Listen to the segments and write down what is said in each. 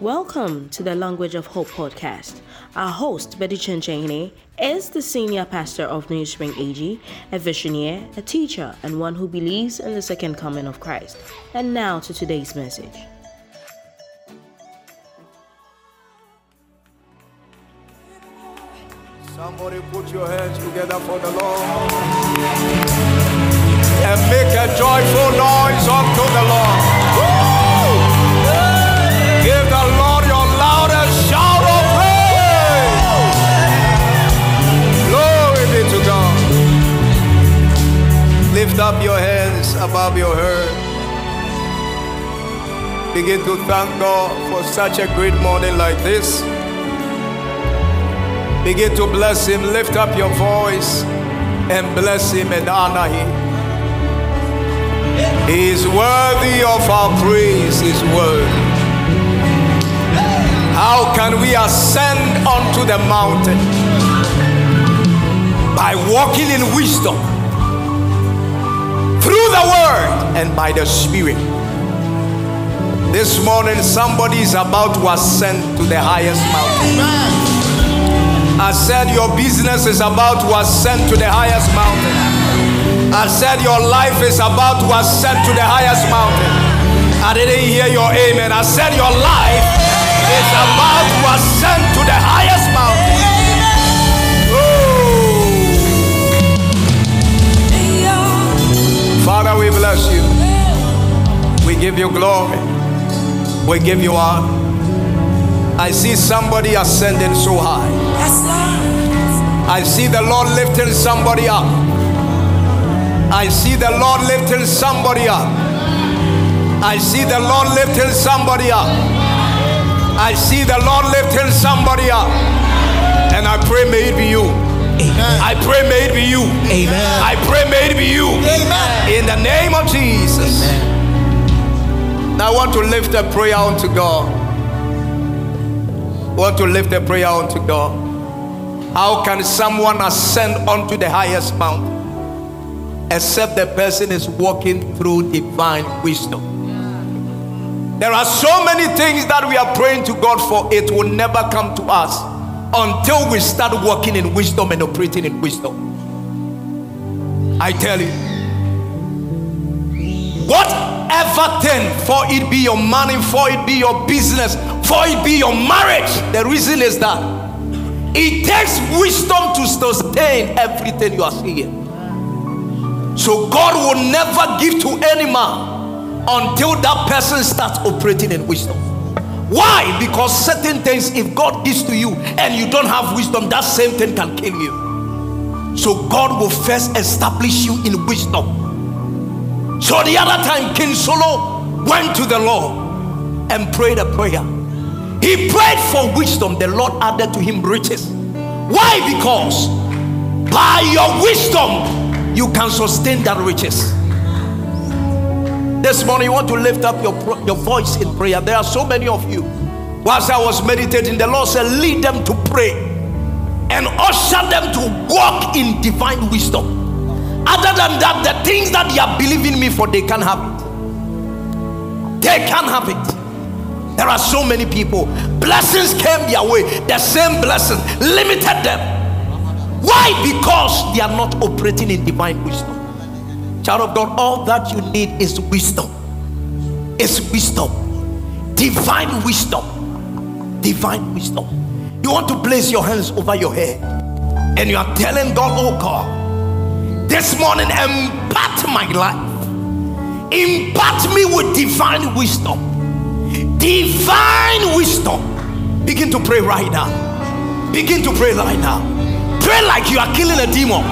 Welcome to the Language of Hope podcast. Our host, Betty Chen Chenhine, is the senior pastor of New Spring AG, a visionary, a teacher, and one who believes in the second coming of Christ. And now to today's message. Somebody put your hands together for the Lord and make a joyful noise unto the Lord. Woo! Give the Lord your loudest shout of praise. Glory be to God. Lift up your hands above your head. Begin to thank God for such a great morning like this. Begin to bless him. Lift up your voice and bless him and honor him. He is worthy of our praise. His word. How can we ascend onto the mountain? By walking in wisdom, through the word and by the spirit. This morning somebody is about to ascend to the highest mountain. Amen. I said your business is about to ascend to the highest mountain. I said your life is about to ascend to the highest mountain. I didn't hear your amen. I said your life is about to ascend to the highest mountain. Ooh. Father, we bless you. We give you glory. We give you honor. I see somebody ascending so high. I see the Lord lifting somebody up. I see the Lord lifting somebody up. I see the Lord lifting somebody up. I see the Lord lifting somebody up. And I pray may it be you. Amen. I pray may it be you. Amen. I pray may it be you. Amen. In the name of Jesus. Amen. Now I want to lift a prayer unto God. I want to lift a prayer unto God. How can someone ascend onto the highest mountain except the person is walking through divine wisdom? Yeah. There are so many things that we are praying to God for. It will never come to us until we start walking in wisdom and operating in wisdom. I tell you, whatever thing, for it be your money, for it be your business, for it be your marriage, the reason is that it takes wisdom to sustain everything you are seeing. So God will never give to any man until that person starts operating in wisdom. Why? Because certain things, if God gives to you and you don't have wisdom, that same thing can kill you. So God will first establish you in wisdom. So the other time, King Solomon went to the Lord and prayed a prayer. He prayed for wisdom. The Lord added to him riches. Why? Because by your wisdom, you can sustain that riches. This morning, you want to lift up your voice in prayer. There are so many of you. Whilst I was meditating, the Lord said, lead them to pray and usher them to walk in divine wisdom. Other than that, the things that they are believing me for, they can't have it. They can't have it. There are so many people. Blessings came their way. The same blessing limited them. Why? Because they are not operating in divine wisdom. Child of God, all that you need is wisdom. It's wisdom. Divine wisdom. Divine wisdom. You want to place your hands over your head. And you are telling God, oh God, this morning impart my life. Impart me with divine wisdom. Divine wisdom. Begin to pray right now. Begin to pray right now. Pray like you are killing a demon.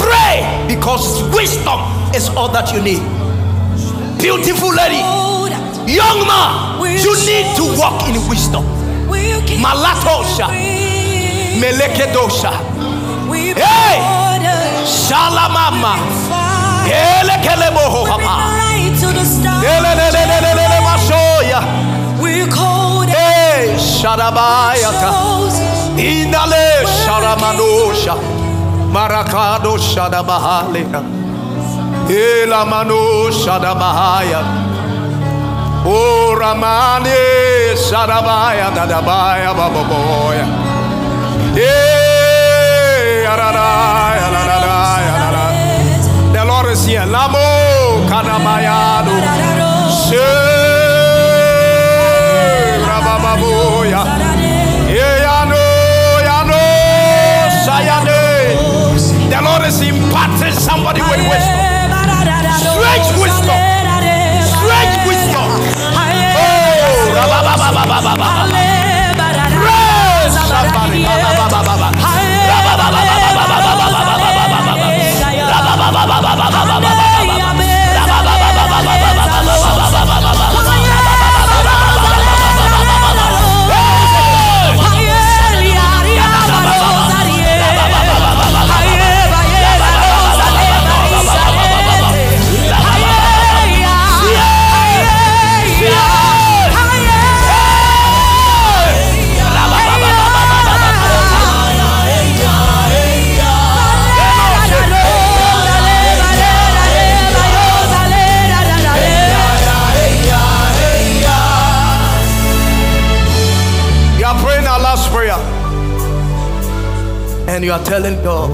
Pray, because wisdom is all that you need. Beautiful lady, young man, you need to walk in wisdom. Malatosha, melekedosha, hey, shalamama, elekeleboho hapa. We're cold and Shadabayata Indale Sharamadosha Maracado Shadabahalina Elamano Shadabahaya O Ramane Sarabaya Dadabaya Bababoya. The Lord is here. Lamo Kanamayado. Rabababoya. Yano Yano Sayane. The Lord is imparting somebody with wisdom. Strange wisdom. Strange wisdom. Oh, praise somebody. And you are telling God,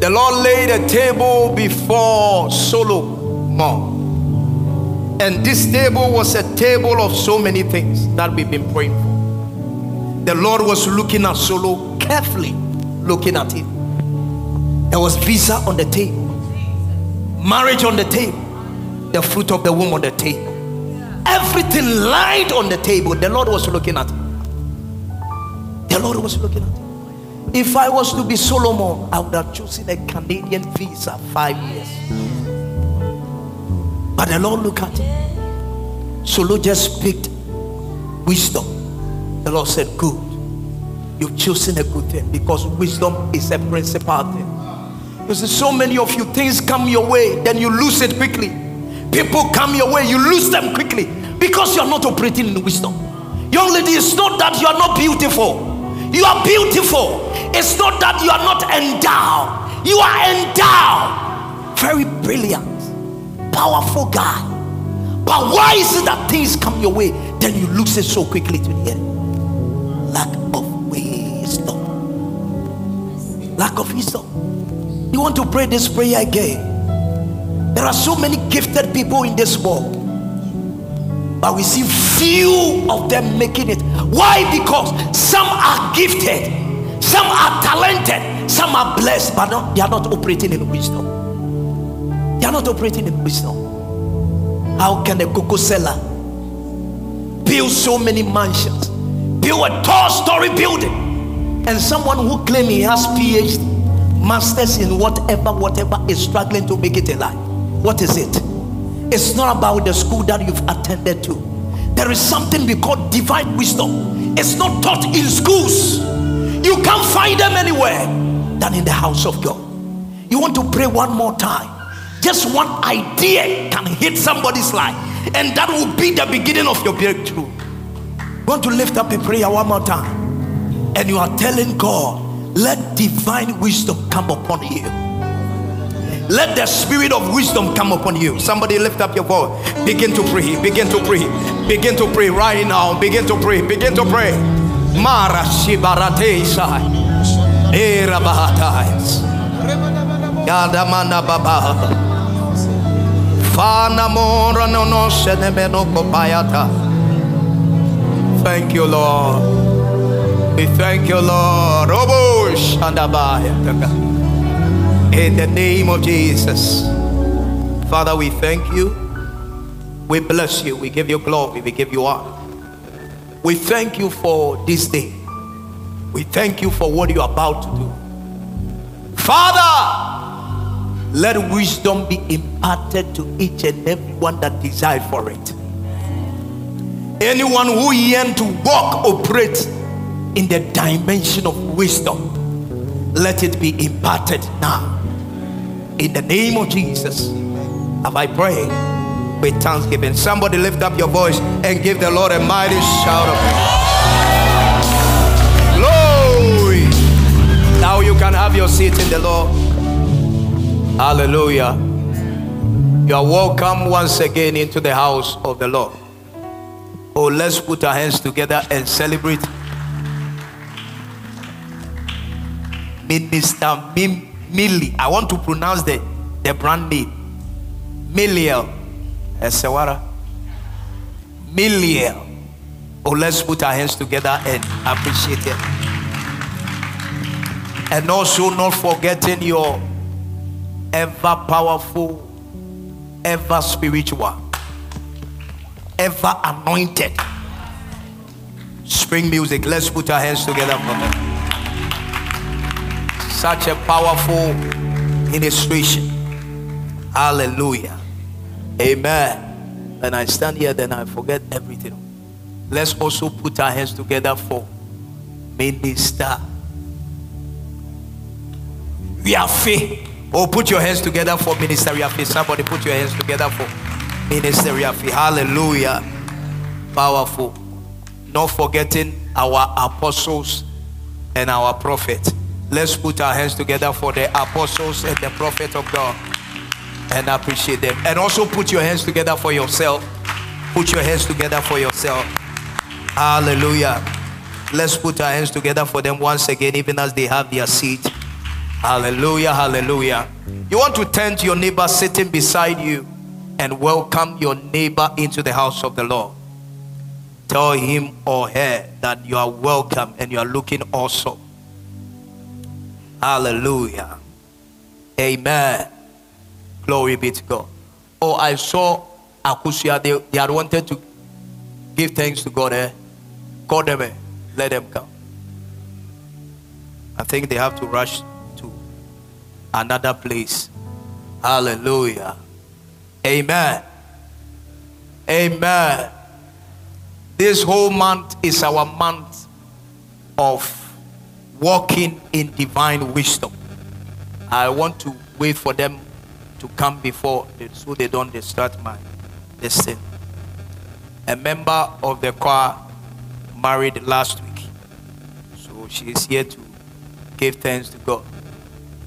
the Lord laid a table before Solomon, and this table was a table of so many things that we've been praying for. The Lord was looking at Solomon carefully, looking at him. There was visa on the table, marriage on the table, the fruit of the womb on the table, everything lined on the table. The Lord was looking at him. The Lord was looking at him. If I was to be Solomon, I would have chosen a Canadian visa, 5 years. But the Lord looked at him. Solomon just picked wisdom. The Lord said, good. You've chosen a good thing, because wisdom is a principal thing. You see, so many of you, things come your way, then you lose it quickly. People come your way, you lose them quickly, because you're not operating in wisdom. Young lady, it's not that you are not beautiful. You are beautiful. It's not that you are not endowed. You are endowed. Very brilliant, powerful guy. But why is it that things come your way, then you lose it so quickly to the end? Lack of wisdom. Lack of wisdom. You want to pray this prayer again. There are so many gifted people in this world, but we see few of them making it. Why? Because some are gifted, some are talented, some are blessed, but not, they are not operating in wisdom. They are not operating in wisdom. How can a cocoa seller build so many mansions, build a tall-story building, and someone who claims he has PhD, masters in whatever is struggling to make it alive? What is it? It's not about the school that you've attended to. There is something we call divine wisdom. It's not taught in schools. You can't find them anywhere than in the house of God. You want to pray one more time. Just one idea can hit somebody's life, and that will be the beginning of your breakthrough. You want to lift up a prayer one more time, and you are telling God, let divine wisdom come upon you. Let the spirit of wisdom come upon you. Somebody lift up your voice. Begin to pray. Begin to pray. Begin to pray right now. Begin to pray. Begin to pray. Mara Shibarateisai. Era Bahatais. Yadamana Baba. Fana Mora no no Senemeno Kopayata. Thank you, Lord. We thank you, Lord. Obush and Abaya. In the name of Jesus. Father, we thank you. We bless you. We give you glory. We give you honor. We thank you for this day. We thank you for what you are about to do. Father, let wisdom be imparted to each and everyone that desires for it. Anyone who yearns to walk, operate in the dimension of wisdom, let it be imparted now. In the name of Jesus have I prayed with thanksgiving. Somebody lift up your voice and give the Lord a mighty shout of glory. Now you can have your seat in the Lord. Hallelujah. You are welcome once again into the house of the Lord. Oh, let's put our hands together and celebrate Minister Mili. I want to pronounce the brand name. Mili-el Esewara. Mili-el. Oh, let's put our hands together and appreciate it. And also not forgetting your ever powerful, ever spiritual, ever anointed Spring Music. Let's put our hands together for them. Such a powerful illustration. Hallelujah. Amen. When I stand here, then I forget everything. Let's also put our hands together for Minister Yafi. Oh, put your hands together for Minister Yafi. Somebody put your hands together for Minister Yafi. Hallelujah. Powerful. Not forgetting our apostles and our prophets. Let's put our hands together for the apostles and the prophet of God and appreciate them. And also put your hands together for yourself. Put your hands together for yourself. Hallelujah. Let's put our hands together for them once again, even as they have their seat. Hallelujah, hallelujah. You want to turn to your neighbor sitting beside you and welcome your neighbor into the house of the Lord. Tell him or her that you are welcome and you are looking awesome. Hallelujah. Amen. Glory be to God. Oh, I saw Akusia. They had wanted to give thanks to God. Call them. Let them come. I think they have to rush to another place. Hallelujah. Amen. Amen. This whole month is our month of walking in divine wisdom. I want to wait for them to come before so they don't distract my destiny. A member of the choir married last week, so she is here to give thanks to God.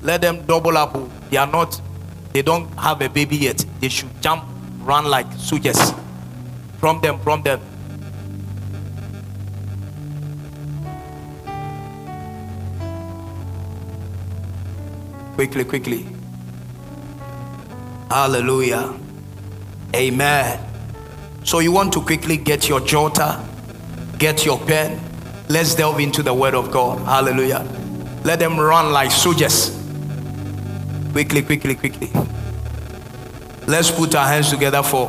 Let them double up. They are not, they don't have a baby yet. They should jump, run like soldiers. From them. Quickly. Hallelujah. Amen. So you want to quickly get your jotter, get your pen. Let's delve into the word of God. Hallelujah. Let them run like soldiers. Quickly. Let's put our hands together for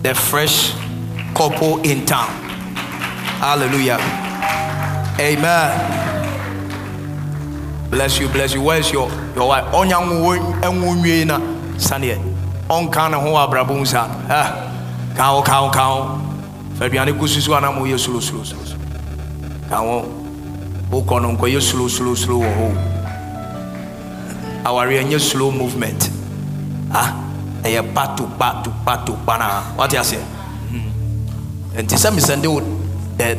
the fresh couple in town. Hallelujah. Amen. Bless you. Where's your wife? Slow movement. What you say? And this time Sunday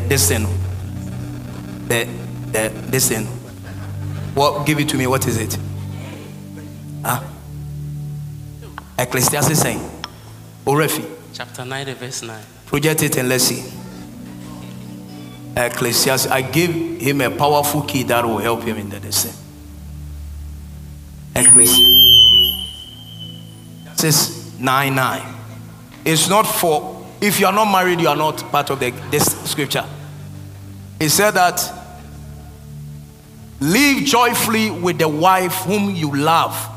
this thing. What? Give it to me. What is it? Ecclesiastes saying. Orefi. Chapter 9, verse 9. Project it and let's see. Ecclesiastes. I gave him a powerful key that will help him in the descent. Ecclesiastes 9:9. It's not for, if you are not married, you are not part of this scripture. It said that live joyfully with the wife whom you love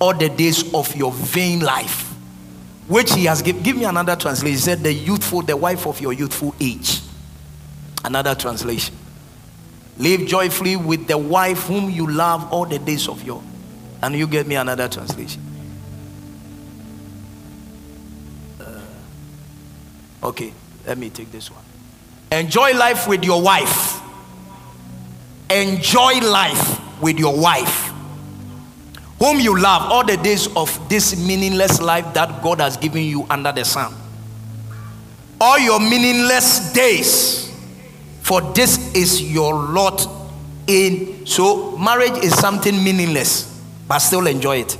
all the days of your vain life, which he has given. Give me another translation. He said the wife of your youthful age. Another translation. Live joyfully with the wife whom you love all the days of your. And you get me another translation. Okay, let me take this one. Enjoy life with your wife, whom you love all the days of this meaningless life that God has given you under the sun. All your meaningless days, for this is your lot in. So marriage is something meaningless, but still enjoy it.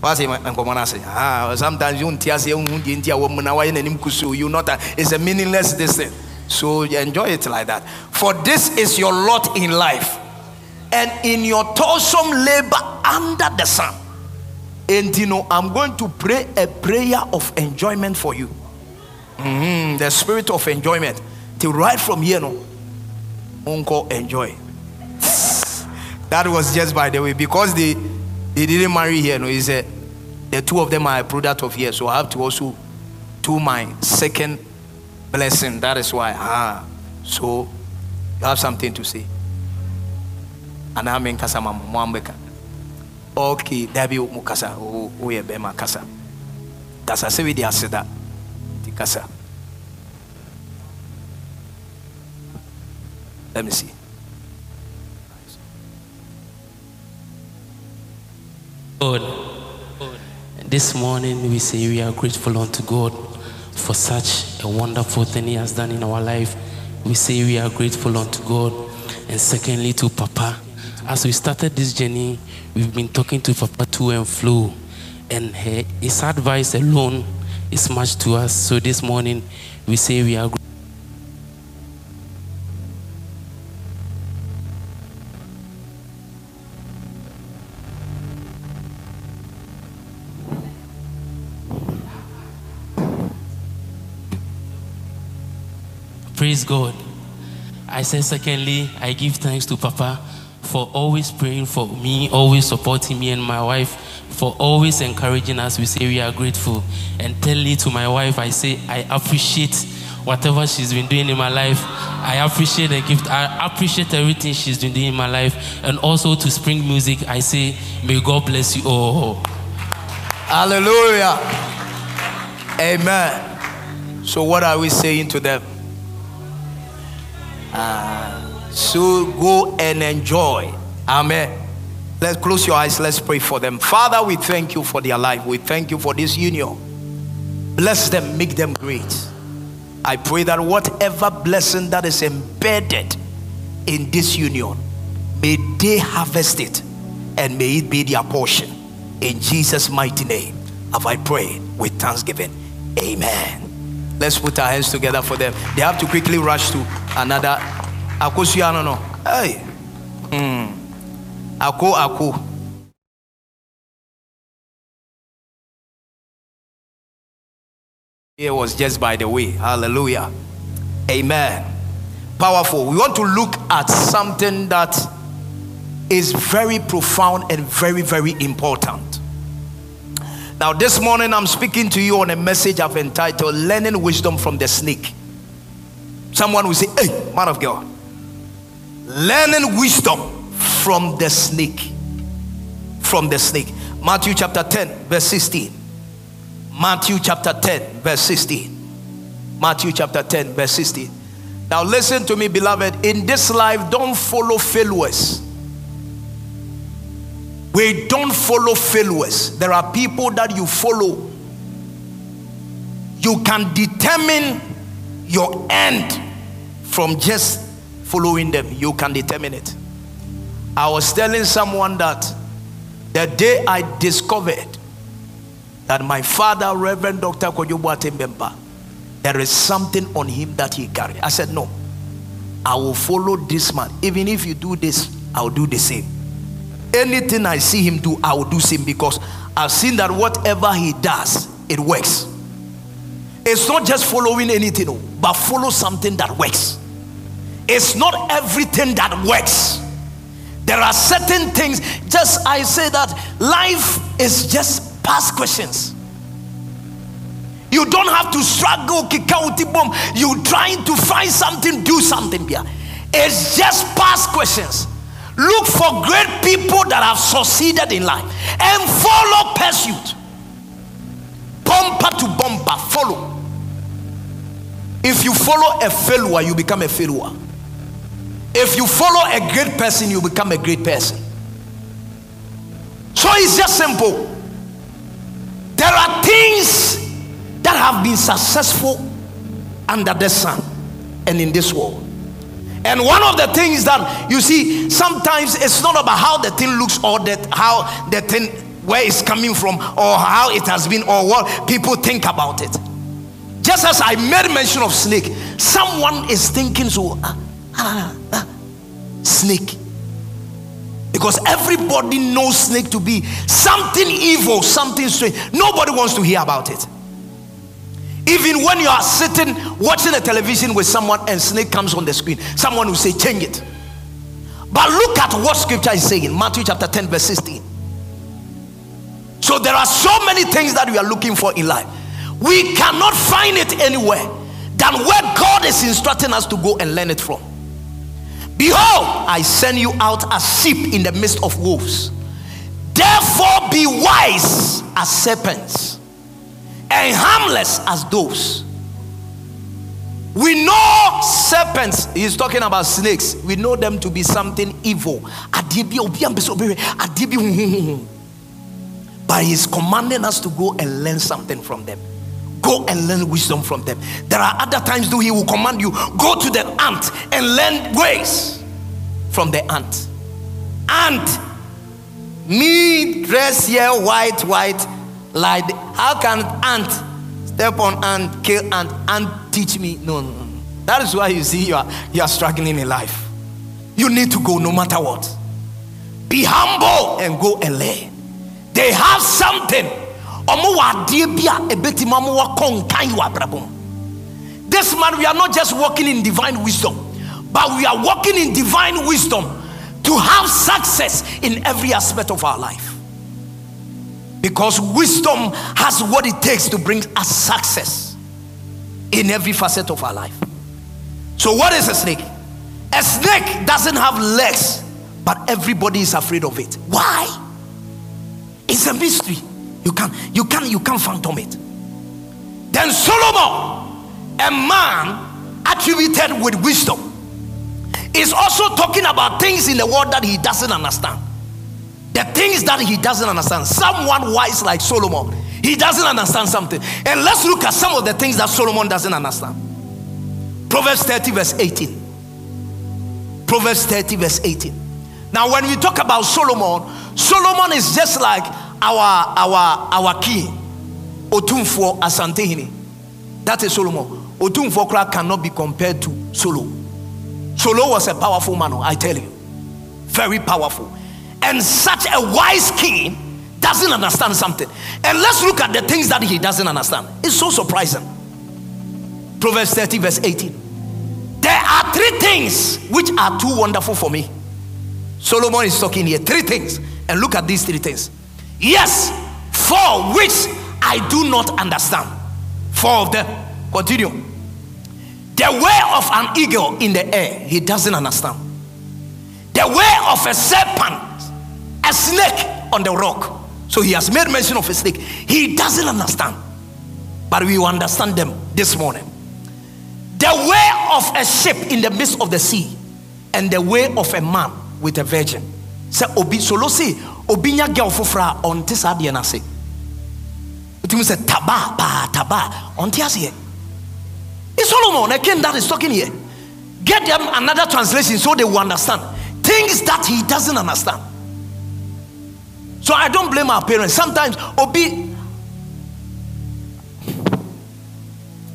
Sometimes you know that it's a meaningless thing. So you enjoy it like that. For this is your lot in life, and in your toilsome labor under the sun. And you know, I'm going to pray a prayer of enjoyment for you. The spirit of enjoyment. Till right from here, no. Uncle, enjoy. That was just by the way, because they didn't marry here. No, he said the two of them are a product of here, so I have to also do my second blessing. That is why. So you have something to say. And I mean kasama mwambeka. Okay, Dabi mukasa uye bema kasa. Kasa sewi di aseda di kasa. Let me see. Lord, this morning we say we are grateful unto God for such a wonderful thing He has done in our life. We say we are grateful unto God, and secondly to Papa. As we started this journey, we've been talking to Papa to and fro, and his advice alone is much to us. So this morning we say we are grateful. Praise God. I say secondly, I give thanks to Papa for always praying for me, always supporting me and my wife, for always encouraging us. We say we are grateful. And thirdly, to my wife, I say I appreciate whatever she's been doing in my life. I appreciate the gift. I appreciate everything she's been doing in my life. And also to Spring Music, I say, may God bless you all. Hallelujah. Amen. So what are we saying to them? So go and enjoy. Amen. Let's close your eyes. Let's pray for them. Father, we thank you for their life. We thank you for this union. Bless them. Make them great. I pray that whatever blessing that is embedded in this union, may they harvest it and may it be their portion. In Jesus' mighty name have I prayed with thanksgiving. Amen. Let's put our hands together for them. They have to quickly rush to another. Akusia, no, no. Hey. Aku. It was just by the way. Hallelujah. Amen. Powerful. We want to look at something that is very profound and very, very important. Now, this morning, I'm speaking to you on a message I've entitled, Learning Wisdom from the Snake. Someone will say, hey, man of God, learning wisdom from the snake. From the snake. Matthew chapter 10, verse 16. Matthew chapter 10, verse 16. Matthew chapter 10, verse 16. Now, listen to me, beloved. In this life, don't follow failures. We don't follow failures. There are people that you follow. You can determine your end from just following them. You can determine it. I was telling someone that the day I discovered that my father, Reverend Dr. Kojo Boatemba, there is something on him that he carried. I said, no, I will follow this man. Even if you do this, I will do the same. Anything I see him do, I will do same, because I've seen that whatever he does, it works. It's not just following anything, but follow something that works. It's not everything that works. There are certain things, just I say that life is just past questions. You don't have to struggle, kick out the bomb. You're trying to find something, do something. It's just past questions. Look for great people that have succeeded in life and follow pursuit. Bumper to bumper, follow. If you follow a failure, you become a failure. If you follow a great person, you become a great person. So it's just simple. There are things that have been successful under the sun and in this world. And one of the things that you see, sometimes it's not about how the thing looks or that how the thing where it's coming from or how it has been or what people think about it. Just as I made mention of snake, someone is thinking so, snake. Because everybody knows snake to be something evil, something strange. Nobody wants to hear about it. Even when you are sitting watching a television with someone and snake comes on the screen, someone will say, change it. But look at what scripture is saying. Matthew chapter 10 verse 16. So there are so many things that we are looking for in life. We cannot find it anywhere than where God is instructing us to go and learn it from. Behold, I send you out as sheep in the midst of wolves. Therefore be wise as serpents and harmless as doves. We know serpents, he's talking about snakes. We know them to be something evil. But he's commanding us to go and learn something from them. Go and learn wisdom from them. There are other times though he will command you, go to the ant and learn ways from the ant. Ant, me dress here white, like how can ant step on ant, kill ant, ant teach me? No. That is why you see you are struggling in life. You need to go no matter what. Be humble and go and learn. They have something. This man, we are not just walking in divine wisdom, but we are walking in divine wisdom to have success in every aspect of our life. Because wisdom has what it takes to bring us success in every facet of our life. So what is a snake? A snake doesn't have legs, but everybody is afraid of it. Why? It's a mystery. You can't phantom it. Then Solomon, a man attributed with wisdom, is also talking about things in the world that he doesn't understand. The things that he doesn't understand. Someone wise like Solomon, he doesn't understand something. And let's look at some of the things that Solomon doesn't understand. Proverbs 30 verse 18. Proverbs 30 verse 18. Now when we talk about Solomon, Solomon is just like our king Otumfo Asantehene. That is Solomon. Otumfo Kra cannot be compared to Solo. Solo was a powerful man, I tell you, very powerful. And such a wise king doesn't understand something. And let's look at the things that he doesn't understand. It's so surprising. Proverbs 30 verse 18. There are three things which are too wonderful for me. Solomon is talking here, three things. And look at these three things. Yes, for which I do not understand. Four of them. Continue. The way of an eagle in the air, he doesn't understand. The way of a serpent, a snake on the rock. So he has made mention of a snake. He doesn't understand. But we will understand them this morning. The way of a ship in the midst of the sea, and the way of a man with a virgin. So Obinya girl fofra on tisadi na se. It means a taba pa taba on tiasi. It's Solomon again that is talking here. Get them another translation so they will understand things that he doesn't understand. So I don't blame our parents. Sometimes Obi.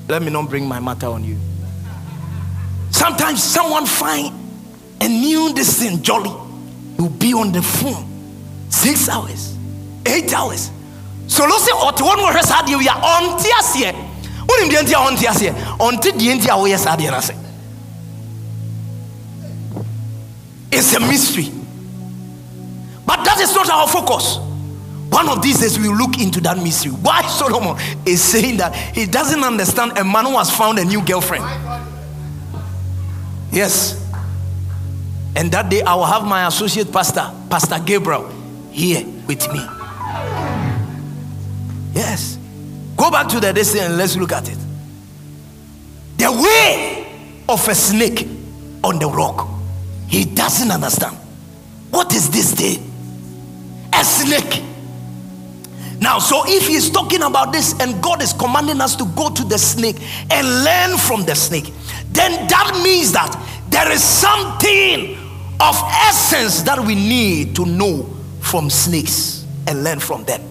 Let me not bring my matter on you. Sometimes someone find a new this thing jolly. You'll be on the phone. 6 hours, 8 hours. So let's say what one more has had you are on Tiasia. What in the India on Tiasia? On the India, we has had you. It's a mystery. But that is not our focus. One of these days we will look into that mystery. Why Solomon is saying that he doesn't understand a man who has found a new girlfriend. Yes. And that day I will have my associate pastor, Pastor Gabriel, here with me. Yes. Go back to the destiny and let's look at it. The way of a snake on the rock. He doesn't understand. What is this day? A snake. Now, so if he's talking about this and God is commanding us to go to the snake and learn from the snake, then that means that there is something of essence that we need to know from snakes. and learn from them.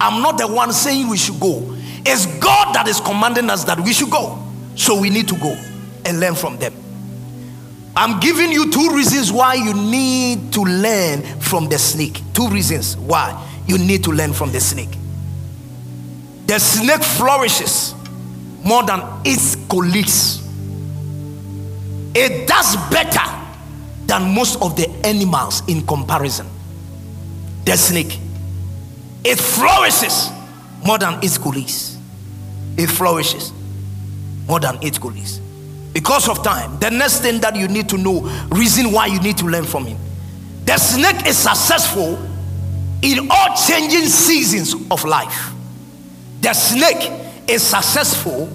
I'm not the one saying we should go. It's God that is commanding us that we should go. So we need to go and learn from them. I'm giving you two reasons why you need to learn from the snake. Two reasons why you need to learn from the snake. The snake flourishes more than its colleagues. It does better than most of the animals in comparison. The snake, it flourishes more than its colleagues. It flourishes more than its colleagues. Because of time, the next thing that you need to know, reason why you need to learn from him. The snake is successful in all changing seasons of life. The snake is successful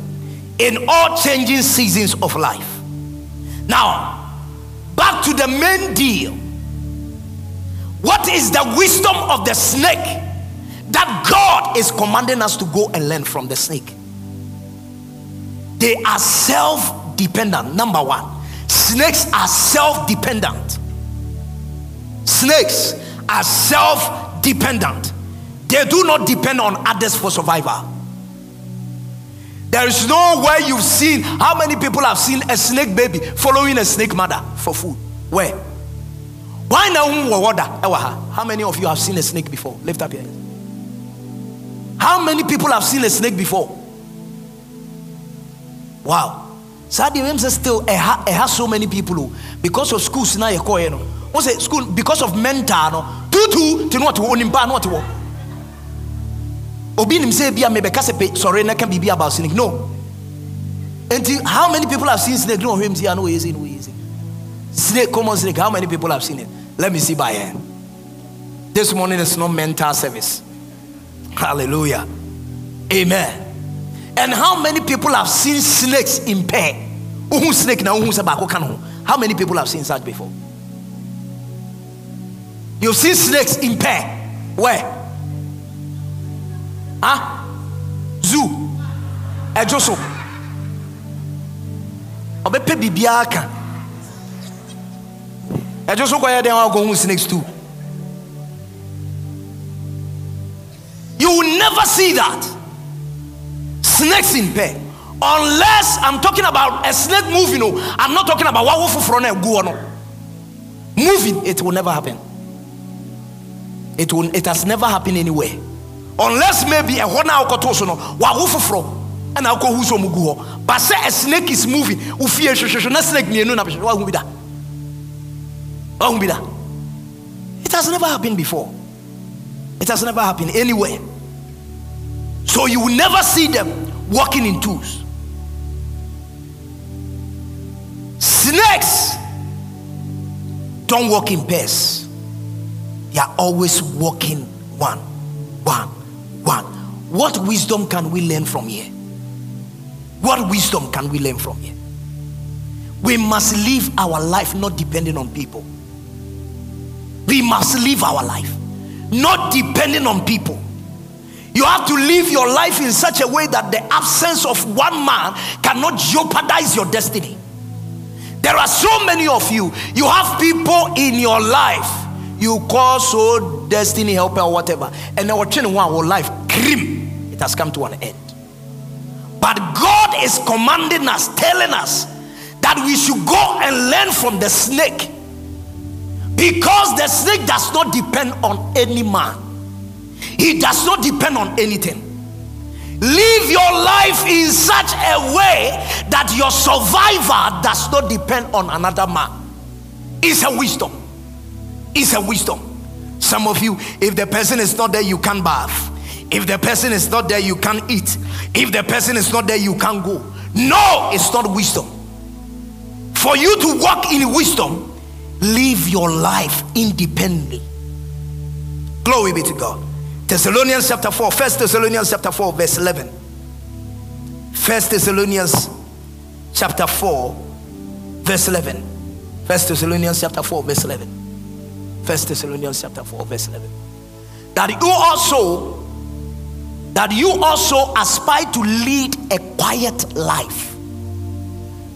in all changing seasons of life. Now, back to the main deal. What is the wisdom of the snake that God is commanding us to go and learn from the snake? They are self-dependent. Number one, snakes are self-dependent. Snakes are self-dependent. They do not depend on others for survival. There is no way you've seen, how many people have seen a snake baby following a snake mother for food? Where? Why now? How many of you have seen a snake before? Lift up your hands. How many people have seen a snake before? Wow. Sadie still it has so many people because of schools now. School because of mental tutu to not to Obinim say be a maybe casepe sorry na can be about snake. No. And how many people have seen snake? No, him see I know easy, no easy. Snake, common snake. How many people have seen it? Let me see by hand. This morning is not mental service. Hallelujah. Amen. And how many people have seen snakes in pair? Snake now can. How many people have seen such before? You've seen snakes in pair. Where? Huh? Zoo. Ejoso. Obepe bibiaka. Ejoso kwa yede wa go snakes too. You will never see that. Snakes in pair. Unless I'm talking about a snake moving. No, I'm not talking about wawo fufrone go on. Moving, it will never happen. It has never happened anywhere. Unless maybe a one hour kotosono, wawufu from, and I'll go who's on Muguho. But say a snake is moving, Ufia Shoshana snake near Nunapish, Wahumida. Wahumida. It has never happened before. It has never happened anywhere. So you will never see them walking in twos. Snakes don't walk in pairs, they are always walking one. One. What wisdom can we learn from here? What wisdom can we learn from here? We must live our life not depending on people. We must live our life not depending on people. You have to live your life in such a way that the absence of one man cannot jeopardize your destiny. There are so many of you. You have people in your life. You call so destiny helper or whatever, and our children, our life, grim, it has come to an end. But God is commanding us, telling us that we should go and learn from the snake, because the snake does not depend on any man. He does not depend on anything. Live your life in such a way that your survival does not depend on another man. It's a wisdom. It's a wisdom. Some of you, if the person is not there, you can't bath. If the person is not there, you can't eat. If the person is not there, you can't go. No, it's not wisdom. For you to walk in wisdom, live your life independently. Glory be to God. Thessalonians chapter 4, 1 Thessalonians chapter 4, verse 11. 1 Thessalonians chapter 4, verse 11. 1 Thessalonians chapter 4, verse 11. 1 Thessalonians chapter 4 verse 11. That you also aspire to lead a quiet life.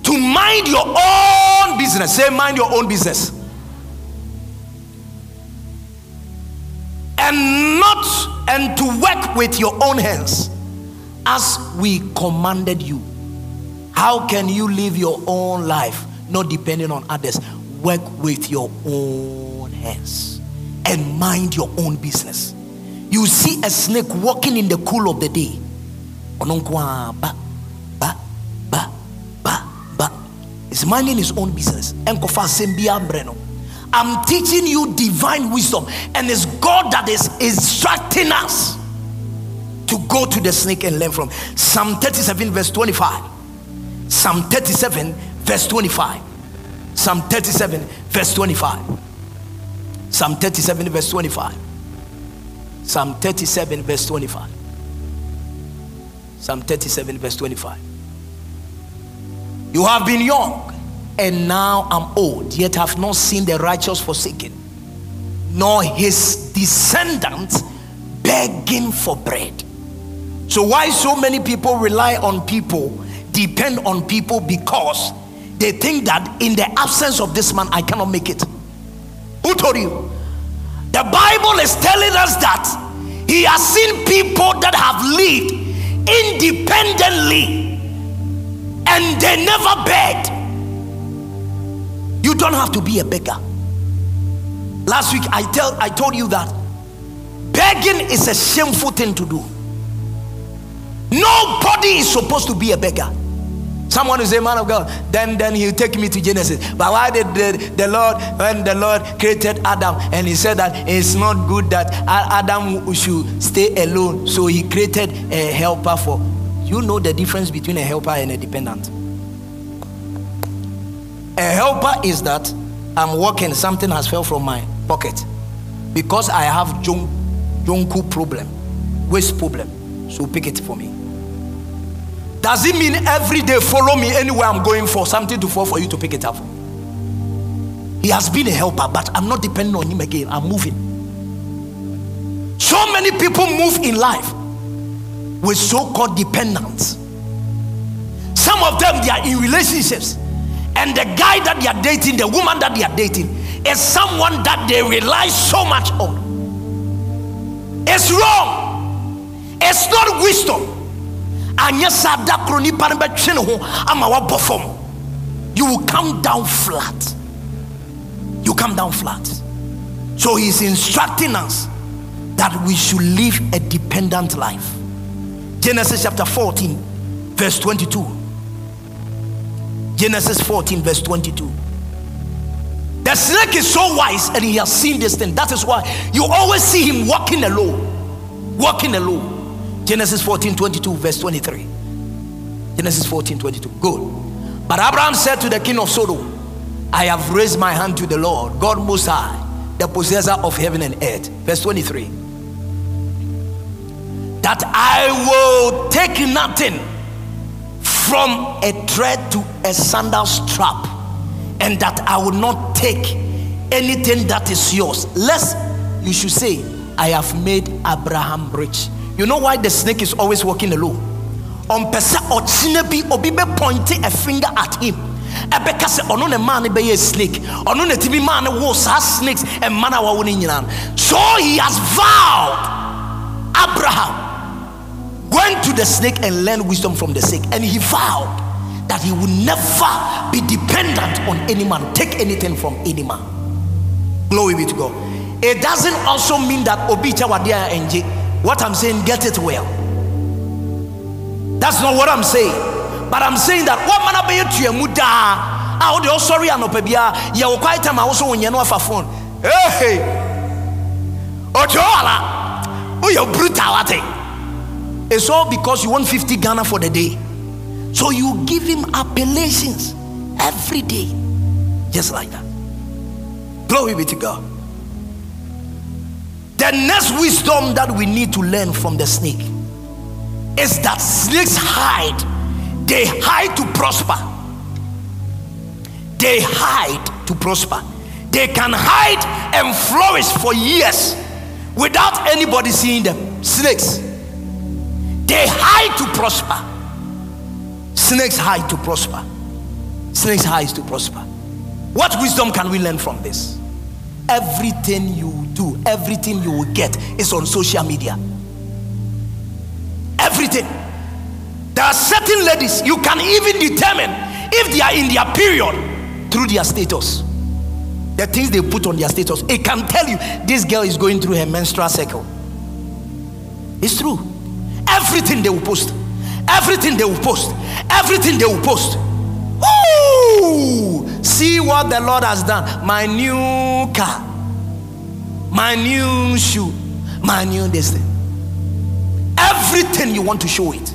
To mind your own business. Say mind your own business. A and to work with your own hands as we commanded you. How can you live your own life not depending on others? Work with your own hands and mind your own business. You see a snake walking in the cool of the day. He's minding his own business. I'm teaching you divine wisdom, and it's God that is instructing us to go to the snake and learn from. Psalm 37 verse 25. Psalm 37 verse 25. Psalm 37 verse 25. Psalm 37 verse 25. Psalm 37 verse 25. Psalm 37 verse 25. You have been young, and now I'm old, yet have not seen the righteous forsaken, nor his descendants begging for bread. So why so many people rely on people, depend on people, because they think that in the absence of this man, I cannot make it. Who told you? The Bible is telling us that he has seen people that have lived independently and they never begged. You don't have to be a beggar. Last week I told you that begging is a shameful thing to do. Nobody is supposed to be a beggar. Someone is a man of God. Then he'll take me to Genesis. But why did when the Lord created Adam, and he said that it's not good that Adam should stay alone, so he created a helper for. You know the difference between a helper and a dependent. A helper is that I'm walking, something has fell from my pocket because I have jonku problem, waste problem, so pick it for me. Does it mean every day follow me anywhere I'm going for something to fall for you to pick it up? He has been a helper, but I'm not depending on him again. I'm moving. So many people move in life with so-called dependents. Some of them, they are in relationships, and the guy that they are dating, the woman that they are dating, is someone that they rely so much on. It's wrong. It's not wisdom. You will come down flat. You come down flat. So he's instructing us that we should live a dependent life. Genesis chapter 14 verse 22. Genesis 14 verse 22. The snake is so wise, and he has seen this thing. That is why you always see him walking alone. Walking alone. Genesis 14, 22, verse 23. Genesis 14, 22. Good. But Abraham said to the king of Sodom, I have raised my hand to the Lord, God Most High, the possessor of heaven and earth. Verse 23. That I will take nothing from a thread to a sandal strap, and that I will not take anything that is yours. Lest you should say, I have made Abraham rich. You know why the snake is always walking alone? On pesa ochinabi obibe pointing a finger at him. Ebeka se ono ne man be snake. Ono ne tibi man wo sa snakes and manawa woni nyina. So he has vowed. Abraham went to the snake and learned wisdom from the snake, and he vowed that he would never be dependent on any man, take anything from any man. Glory be to God. It doesn't also mean that obicha wadia enje. What I'm saying, get it well. That's not what I'm saying. But I'm saying that what man be to muda. I would also sorry and opebia. You quiet time I also when you know a phone. Hey, Ochoala, oh, your brutality. It's all because you want 50 Ghana for the day. So you give him appellations every day, just like that. Glory be to God. The next wisdom that we need to learn from the snake is that snakes hide. They hide to prosper. They hide to prosper. They can hide and flourish for years without anybody seeing them. Snakes. They hide to prosper. Snakes hide to prosper. Snakes hide to prosper. What wisdom can we learn from this? Everything you do, everything you will get is on social media. Everything. There are certain ladies, you can even determine if they are in their period through their status. The things they put on their status, it can tell you this girl is going through her menstrual cycle. It's true. Everything they will post. Everything they will post. Everything they will post. Ooh! See what the Lord has done. My new car. My new shoe. My new destiny. Everything you want to show it.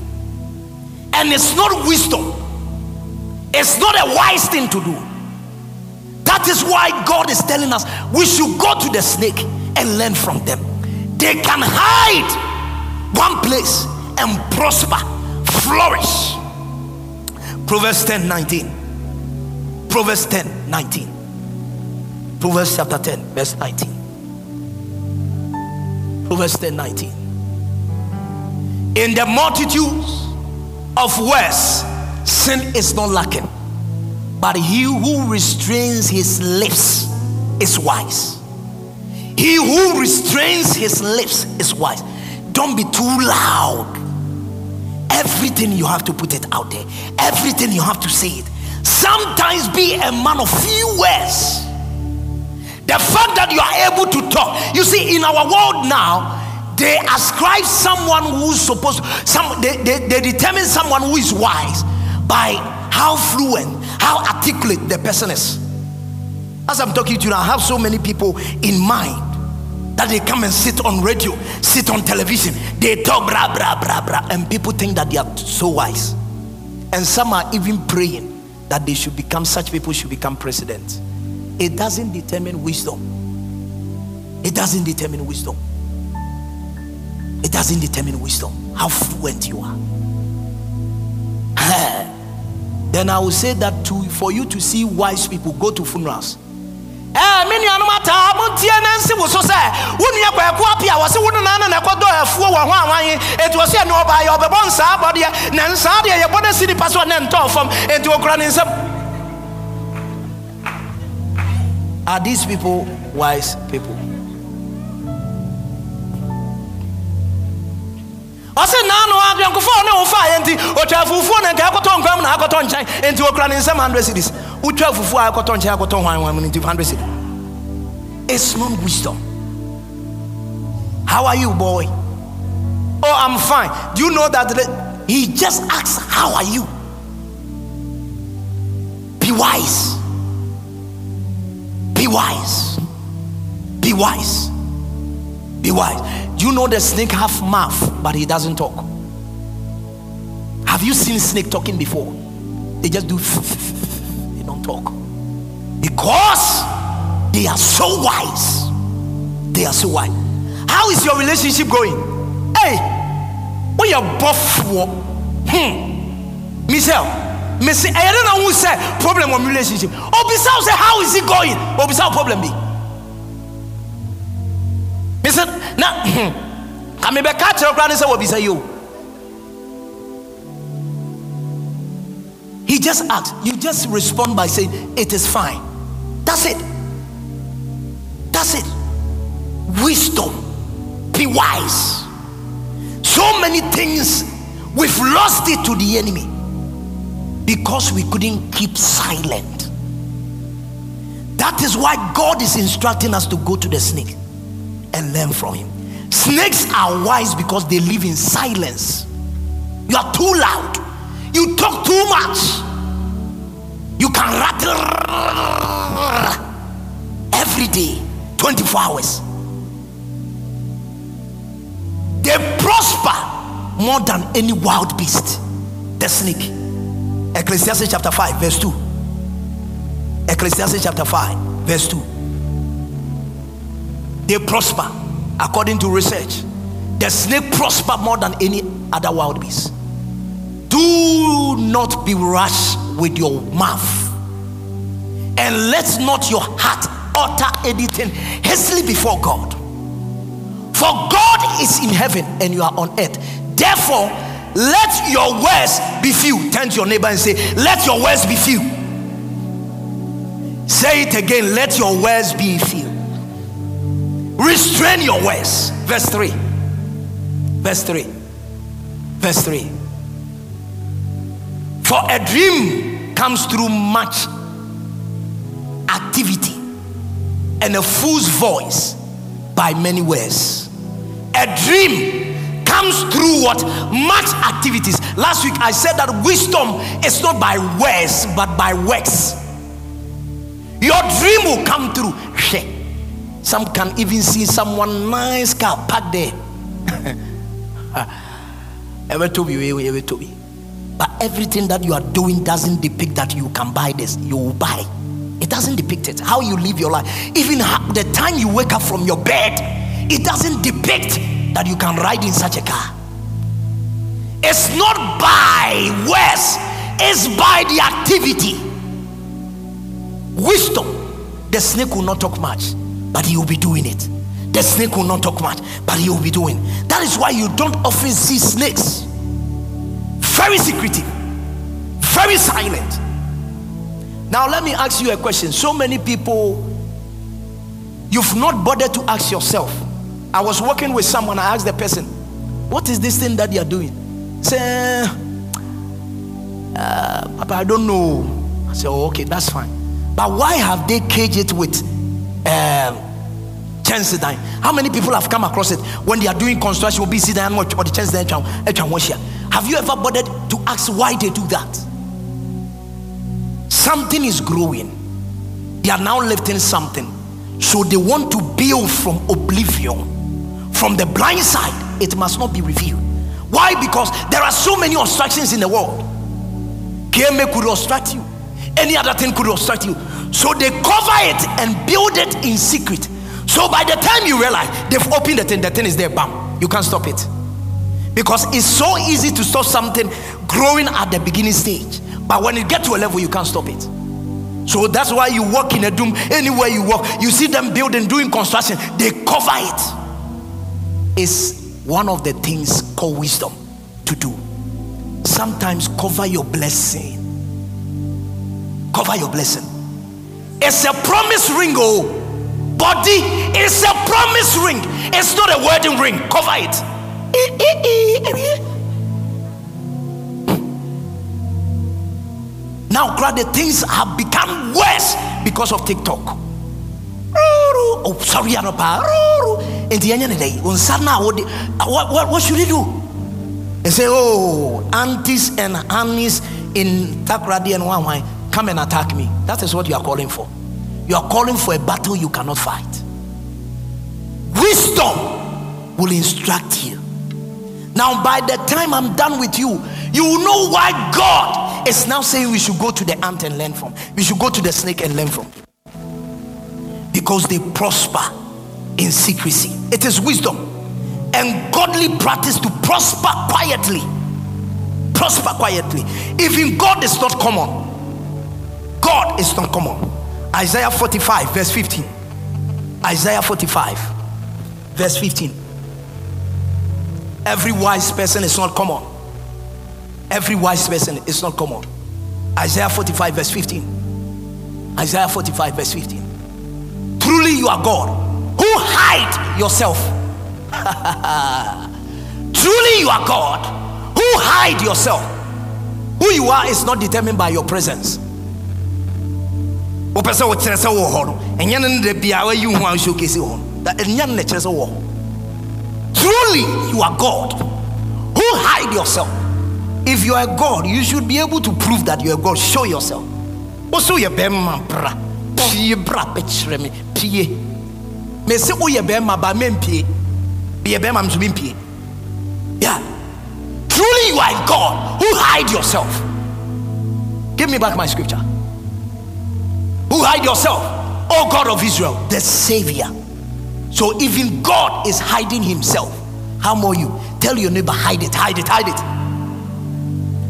And it's not wisdom. It's not a wise thing to do. That is why God is telling us we should go to the snake and learn from them. They can hide one place and prosper, flourish. Proverbs 10:19. Proverbs 10:19. Proverbs chapter 10, verse 19. Proverbs 10:19. In the multitudes of words, sin is not lacking, but he who restrains his lips is wise. He who restrains his lips is wise. Don't be too loud. Everything you have to put it out there. Everything you have to say it. Sometimes be a man of few words. The fact that you are able to talk. You see, in our world now, they ascribe someone who's supposed to, they determine someone who is wise by how fluent, how articulate the person is. As I'm talking to you, I have so many people in mind that they come and sit on radio, sit on television, they talk blah, blah, blah, blah, and people think that they are so wise. And some are even praying that they should become, such people should become presidents. It doesn't determine wisdom. It doesn't determine wisdom. It doesn't determine wisdom, how fluent you are. Then I will say that to, for you to see wise people, go to funerals. Are these people wise people? I said, no, I'm going to fire and I got on it's not wisdom. How are you, boy? Oh, I'm fine. Do you know that he just asks, how are you? Be wise. Be wise. Be wise. Be wise. You know the snake have mouth, but he doesn't talk. Have you seen snake talking before? They just do, they don't talk. Because they are so wise. They are so wise. How is your relationship going? Hey, when you're buff, Miss, I don't know who said problem with relationship. Obisao say, how is it going? Obisao problem be. Listen, now, I may be catching up and say, what is you? He just asks, you just respond by saying, it is fine. That's it. That's it. Wisdom. Be wise. So many things, we've lost it to the enemy because we couldn't keep silent. That is why God is instructing us to go to the snake and learn from him. Snakes are wise because they live in silence. You are too loud. You talk too much. You can rattle every day, 24 hours. They prosper more than any wild beast. The snake. Ecclesiastes chapter 5, verse 2. Ecclesiastes chapter 5, verse 2. They prosper, according to research. The snake prosper more than any other wild beast. Do not be rash with your mouth, and let not your heart utter anything hastily before God. For God is in heaven and you are on earth. Therefore, let your words be few. Turn to your neighbor and say, let your words be few. Say it again, let your words be few. Restrain your ways. Verse 3. For a dream comes through much activity, and a fool's voice by many words. A dream comes through what? Much activities. Last week I said that wisdom is not by words but by works. Your dream will come through. Some can even see someone nice car parked there. But everything that you are doing doesn't depict that you can buy this. You will buy. It doesn't depict it. How you live your life. Even the time you wake up from your bed, it doesn't depict that you can ride in such a car. It's not by words. It's by the activity. Wisdom. The snake will not talk much, but he will be doing it. The snake will not talk much, but he will be doing. That is why you don't often see snakes. Very secretive, very silent. Now let me ask you a question. So many people, you've not bothered to ask yourself. I was working with someone, I asked the person, what is this thing that you are doing? Say, Papa, I don't know. I said, oh, okay, that's fine. But why have they caged it with Chensidine? How many people have come across it when they are doing construction or Chensidine or the Chensidine? Have you ever bothered to ask why they do that? Something is growing. They are now lifting something. So they want to build from oblivion. From the blind side, it must not be revealed. Why? Because there are so many obstructions in the world. KMA could obstruct you. Any other thing could obstruct you. So they cover it and build it in secret. So by the time you realize, they've opened the thing is there, bam. You can't stop it. Because it's so easy to stop something growing at the beginning stage. But when it gets to a level, you can't stop it. So that's why you walk in a doom. Anywhere you walk, you see them building, doing construction. They cover it. It's one of the things called wisdom to do. Sometimes cover your blessing. Cover your blessing. It's a promise ring, oh. Body, it's a promise ring. It's not a wedding ring. Cover it. Now, the things have become worse because of TikTok. Oh, sorry, I'm not. In the end of the day, what should you do? They say, oh, aunties and aunties in Takradi and Wanwai, come and attack me. That is what you are calling for. You are calling for a battle you cannot fight. Wisdom will instruct you. Now, by the time I'm done with you, you will know why God is now saying we should go to the ant and learn from. We should go to the snake and learn from. Because they prosper in secrecy. It is wisdom and godly practice to prosper quietly. Prosper quietly. Even God is not common. God is not common. Isaiah 45 verse 15. Isaiah 45 verse 15. Every wise person is not common. Every wise person is not common. Isaiah 45 verse 15. Isaiah 45 verse 15. Truly you are God who hide yourself. Truly you are God who hide yourself. Who you are is not determined by your presence. Truly, you are God who hide yourself. If you are God, you should be able to prove that you are God. Show yourself. Also, you be my bra. Pie bra picture me. Pie. Me say oh you be my ba me pie. Be be my mzumi pie. Yeah. Truly, you are God who hide yourself. Give me back my scripture. Who hide yourself? O God of Israel, the Savior. So even God is hiding himself. How more you? Tell your neighbor, hide it, hide it, hide it.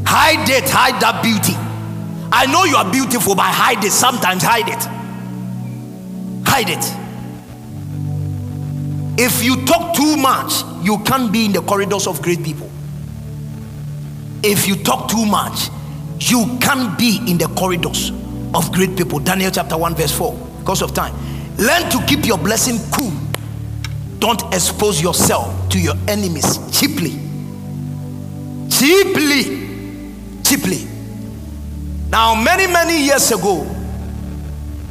Hide it, hide that beauty. I know you are beautiful, but hide it. Sometimes hide it. Hide it. If you talk too much, you can't be in the corridors of great people. If you talk too much, you can't be in the corridors of great people. Daniel chapter 1 verse 4. Because of time. Learn to keep your blessing cool. don't expose yourself to your enemies cheaply. Cheaply. Now, many years ago,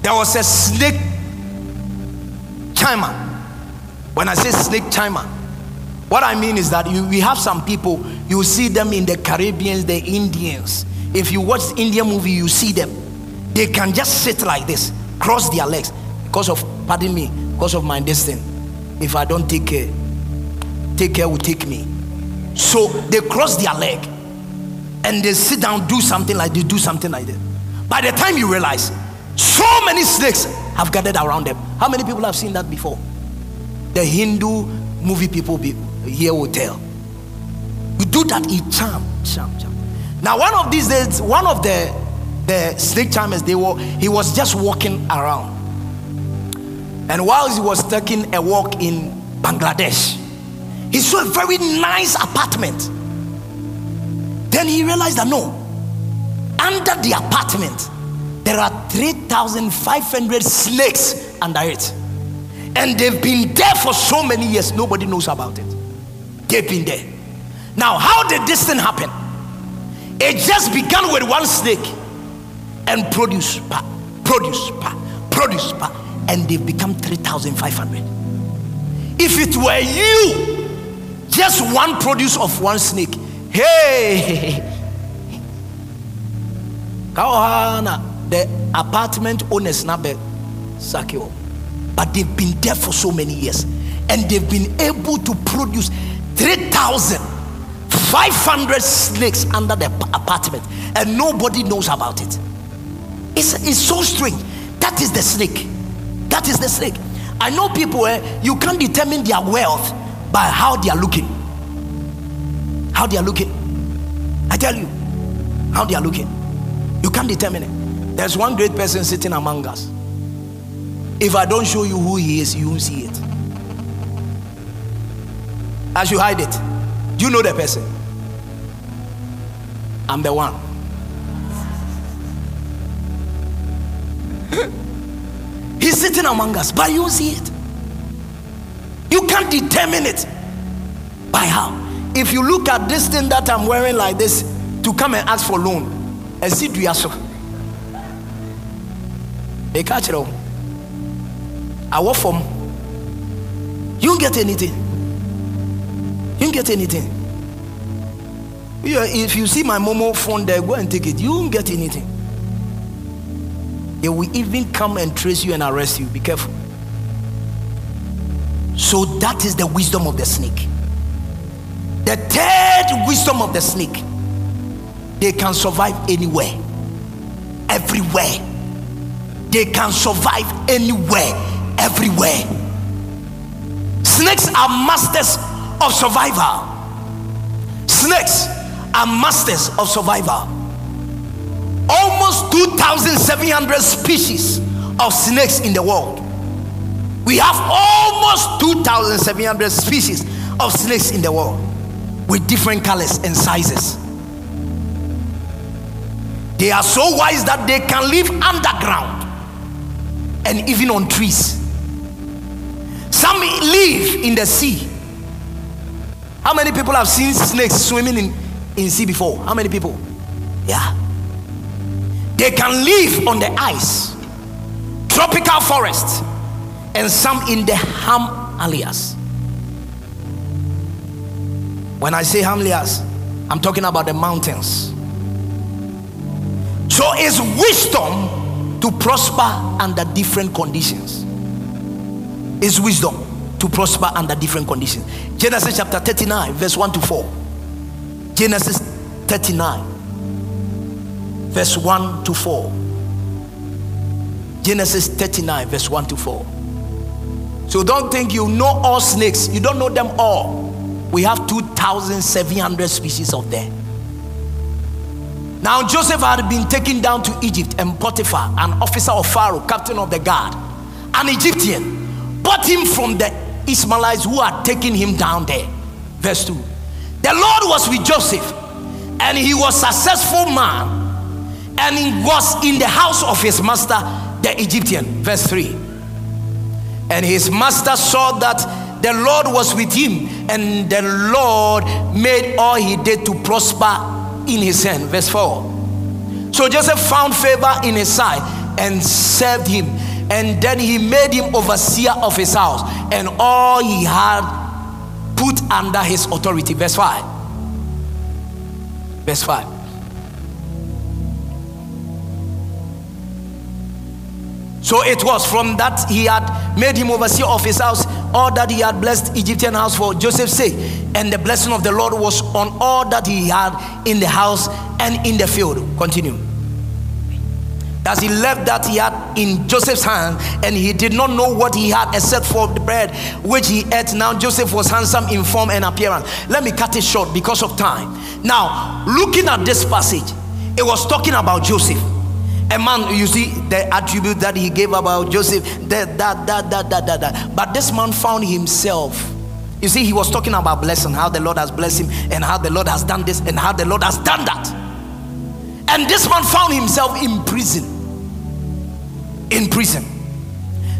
there was a snake charmer. When I say snake charmer, what I mean is that we have some people, you see them in the Caribbeans, the Indians. If you watch the Indian movie, you see them. They can just sit like this, cross their legs, because of my destiny. If I don't take care will take me. So they cross their leg and they sit down, do something like this. By the time you realize, so many snakes have gathered around them. How many people have seen that before? The Hindu movie people here will tell. You do that, it charm. Now one of these days, one of the snake charmers, he was just walking around. And while he was taking a walk in Bangladesh, he saw a very nice apartment. Then he realized that no, under the apartment, there are 3,500 snakes under it. And they've been there for so many years, nobody knows about it. They've been there. Now, how did this thing happen? It just began with one snake and produce, and they've become 3,500. If it were you, just one produce of one snake, hey, the apartment owners nabe sakio, but they've been there for so many years, and they've been able to produce 3,500 snakes under the apartment, and nobody knows about it. It's so strange. That is the snake. That is the snake. I know people where you can't determine their wealth by how they are looking. How they are looking. I tell you, how they are looking. You can't determine it. There's one great person sitting among us. If I don't show you who he is, you won't see it. As you hide it, you know the person. I'm the one. He's sitting among us, but you see it. You can't determine it by how. If you look at this thing that I'm wearing like this to come and ask for loan, and see they catch it all. I work for him. You won't get anything. If you see my Momo phone there, go and take it. You won't get anything. They will even come and trace you and arrest you. Be careful. So that is the wisdom of the snake. The third wisdom of the snake. They can survive anywhere. Everywhere. They can survive anywhere. Everywhere. Snakes are masters of survival. Snakes are masters of survival. Almost 2,700 species of snakes in the world. We have almost 2,700 species of snakes in the world with different colors and sizes. They are so wise that they can live underground and even on trees. Some live in the sea. How many people have seen snakes swimming in sea before? How many people? Yeah. They can live on the ice, tropical forest, and some in the Himalayas. When I say Himalayas, I'm talking about the mountains. So it's wisdom to prosper under different conditions. It's wisdom to prosper under different conditions. Genesis chapter 39, verse 1 to 4. Genesis 39. Verse 1 to 4. Genesis 39, verse 1 to 4. So don't think you know all snakes. You don't know them all. We have 2,700 species of them. Now Joseph had been taken down to Egypt, and Potiphar, an officer of Pharaoh, captain of the guard, an Egyptian, bought him from the Ishmaelites who had taken him down there. Verse 2. The Lord was with Joseph, and he was a successful man, and he was in the house of his master, the Egyptian. Verse 3. And his master saw that The Lord was with him, and the Lord made all he did to prosper in his hand. Verse 4. So Joseph found favor in his sight and served him, and then he made him overseer of his house and all he had put under his authority. Verse 5. Verse 5. So it was from that he had made him overseer of his house, all that he had blessed Egyptian house for Joseph's sake. And the blessing of the Lord was on all that he had in the house and in the field. Continue. As he left that he had in Joseph's hand, and he did not know what he had except for the bread which he ate. Now Joseph was handsome in form and appearance. Let me cut it short because of time. Now, looking at this passage, it was talking about Joseph. A man, you see the attribute that he gave about Joseph, that. But this man found himself. You see, he was talking about blessing, how the Lord has blessed him, and how the Lord has done this, and how the Lord has done that. And this man found himself in prison. In prison.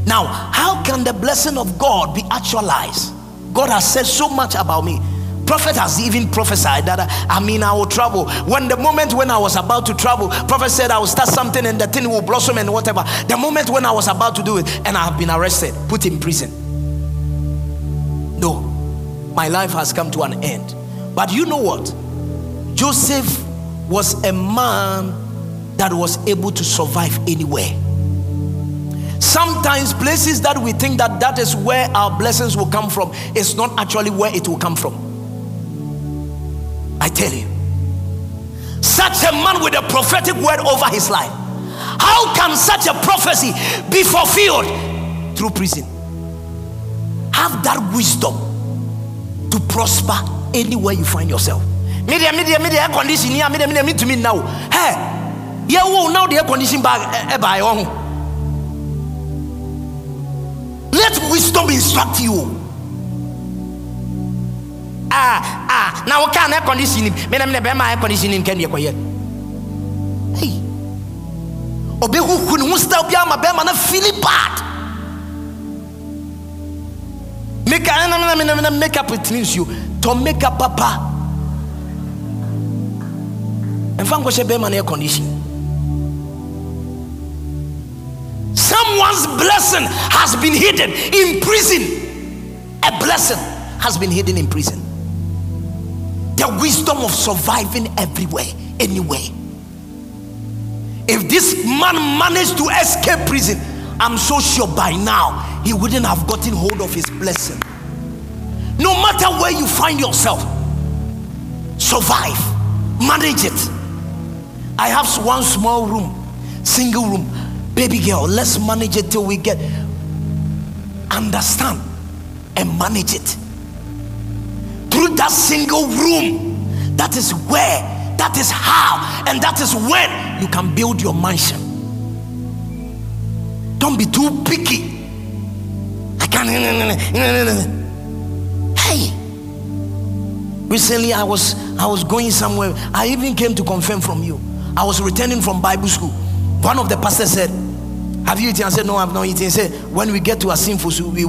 Now, how can the blessing of God be actualized? God has said so much about me. Prophet has even prophesied that I will travel. When I was about to travel, prophet said I will start something and the thing will blossom and whatever. The moment when I was about to do it, and I have been arrested, put in prison. No, my life has come to an end. But you know what? Joseph was a man that was able to survive anywhere. Sometimes places that we think that is where our blessings will come from, it's not actually where it will come from. I tell you, such a man with a prophetic word over his life, how can such a prophecy be fulfilled? Through prison. Have that wisdom to prosper anywhere you find yourself. Media, air condition here, media, me to me now. Hey, yeah, whoa, now the air condition bag by on. Let wisdom instruct you. Now we can't air conditioning. Air conditioning can be acquired. Hey, Obe who still be my bear man feeling bad. Make up it means you to make up papa. And from what she bear man air conditioning. Someone's blessing has been hidden in prison. A blessing has been hidden in prison. The wisdom of surviving everywhere, anywhere. If this man managed to escape prison, I'm so sure by now he wouldn't have gotten hold of his blessing. No matter where you find yourself, survive, manage it. I have one small room, single room, baby girl, let's manage it till we get, understand and manage it. Through that single room, that is where, that is how, and that is when you can build your mansion. Don't be too picky. I can't. Hey, recently I was going somewhere. I even came to confirm from you. I was returning from Bible school. One of the pastors said, "Have you eaten?" I said, "No, I've not eaten." He said, "When we get to Asimfusu, we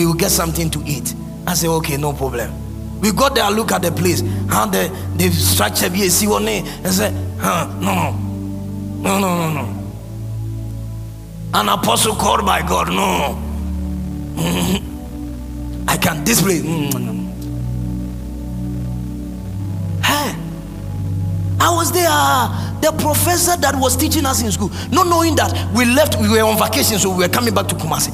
will get something to eat." I said, "Okay, no problem." We got there, look at the place, how the structure be, see one name, and say, no. An apostle called by God, no. I can't display. Hey, I was there, the professor that was teaching us in school, not knowing that we left, we were on vacation, so we were coming back to Kumasi.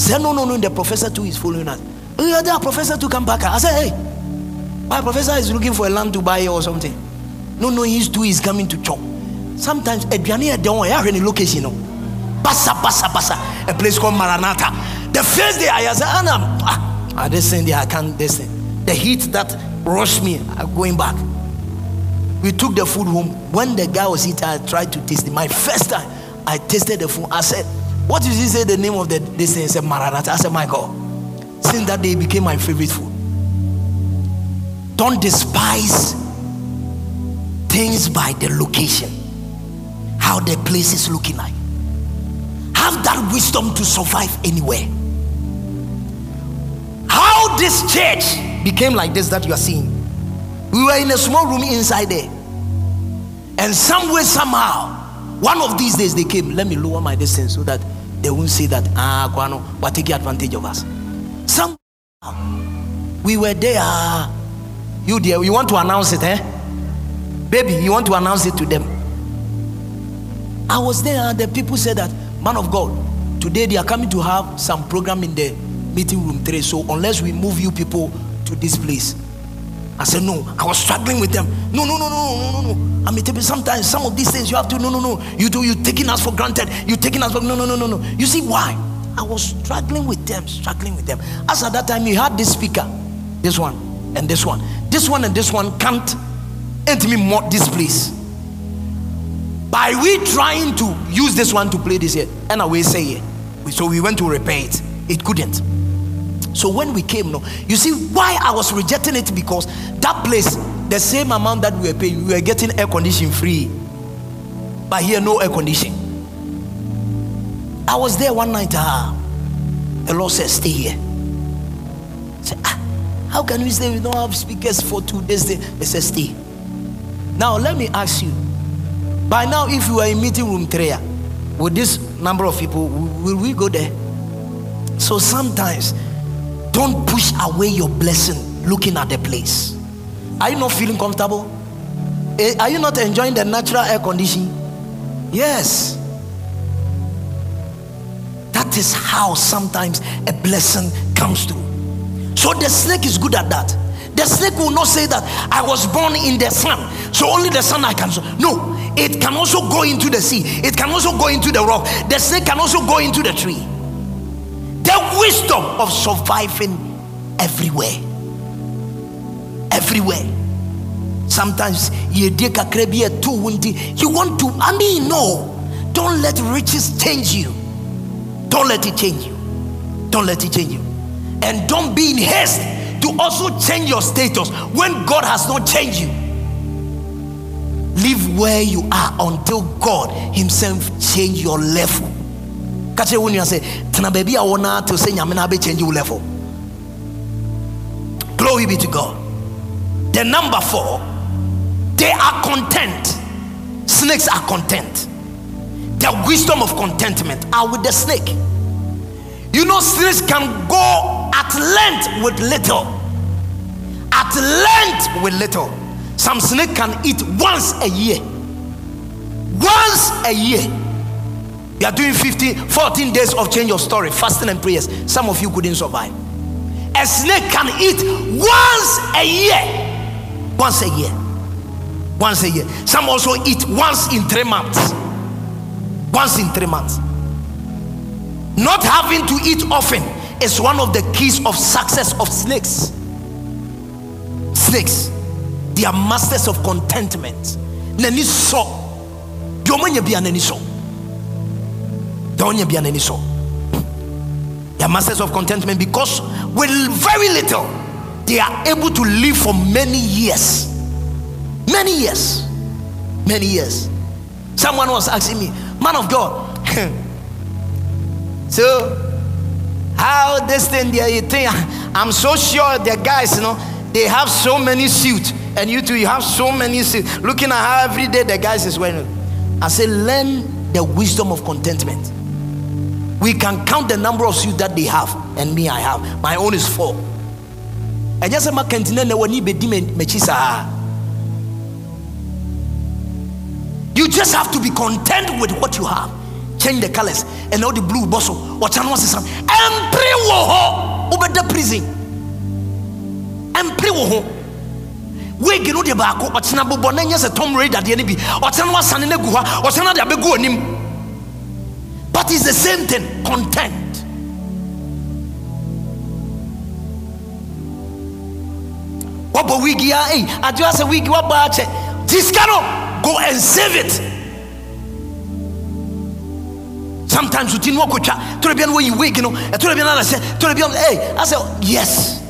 Said, no, the professor too is following us. We are there, professor to come back. I said, "Hey, my professor is looking for a land to buy or something." No, he's too. He's coming to chop. Sometimes a Adriani don't have any location. Passa. A place called Maranatha. The first day I said, "I just saying I can't listen." The heat that rushed me, I'm going back. We took the food home. When the guy was eating, I tried to taste it. My first time, I tasted the food. I said, "What did he say? The name of this thing?" He said, "Maranatha." I said, "My God." Since that day, it became my favorite food. Don't despise things by the location, how the place is looking like. Have that wisdom to survive anywhere. this church became like this that you are seeing. We were in a small room inside there, and somewhere, somehow, one of these days they came. Let me lower my distance so that they won't say that Kwano, but taking advantage of us. Somehow we were there. You dear, you want to announce it, eh? Baby, you want to announce it to them. I was there, and the people said that, man of God, today they are coming to have some program in the meeting room 3, so unless we move you people to this place. I said, no, I was struggling with them. No. I mean, sometimes some of these things you have to, no. You're taking us for granted. You're taking us for, no. You see why? I was struggling with them. As at that time, you had this speaker, this one, and this one. This one and this one can't enter me more this place. By we trying to use this one to play this here, and I will say it. So we went to repair it. It couldn't. So when we came, no, you see why I was rejecting it, because that place, the same amount that we were paying, we were getting air conditioning free, but here no air conditioning. I was there one night. The Lord said, stay here. I said, how can we stay? We don't have speakers for 2 days. They said, stay. Now let me ask you, by now if you were in meeting room 3, with this number of people, will we go there? So sometimes, don't push away your blessing looking at the place. Are you not feeling comfortable? Are you not enjoying the natural air conditioning? Yes. That is how sometimes a blessing comes through. So the snake is good at that. The snake will not say that I was born in the sun, so only the sun I can. No, it can also go into the sea. It can also go into the rock. The snake can also go into the tree. The wisdom of surviving everywhere. Sometimes you want to, no, don't let riches change you. Don't let it change you. And don't be in haste to also change your status when God has not changed you. Live where you are until God himself change your level. Glory be to God. The number 4, they are content. Snakes are content. The wisdom of contentment are with the snake. You know, snakes can go at length with little. Some snake can eat once a year. You are doing 14 days of change of story, fasting and prayers. Some of you couldn't survive. A snake can eat once a year. Some also eat once in 3 months. Not having to eat often is one of the keys of success of snakes. Snakes, they are masters of contentment. They are masters of contentment because with very little they are able to live for many years. Someone was asking me, man of God, so how this thing there, you think I'm so sure the guys, you know, they have so many suits, and you too, you have so many suits, looking at how every day the guys is wearing it. I said, learn the wisdom of contentment. We can count the number of suits that they have, and me, I have. My own is 4. And just my continent, you just have to be content with what you have. Change the colors and all the blue bustle. What channel is some? Empty woho over the prison. Empty woho. We gino de baako. What channel bonanya se Tom Raider di enibi. What channel was sanine guha. What channel de abegu onim. But it's the same thing, content. What about wigi? I just a wigi. What about this? Cannot go and save it. Sometimes you know, Torabian when you wake, you know, Torabian, hey, I said, yes.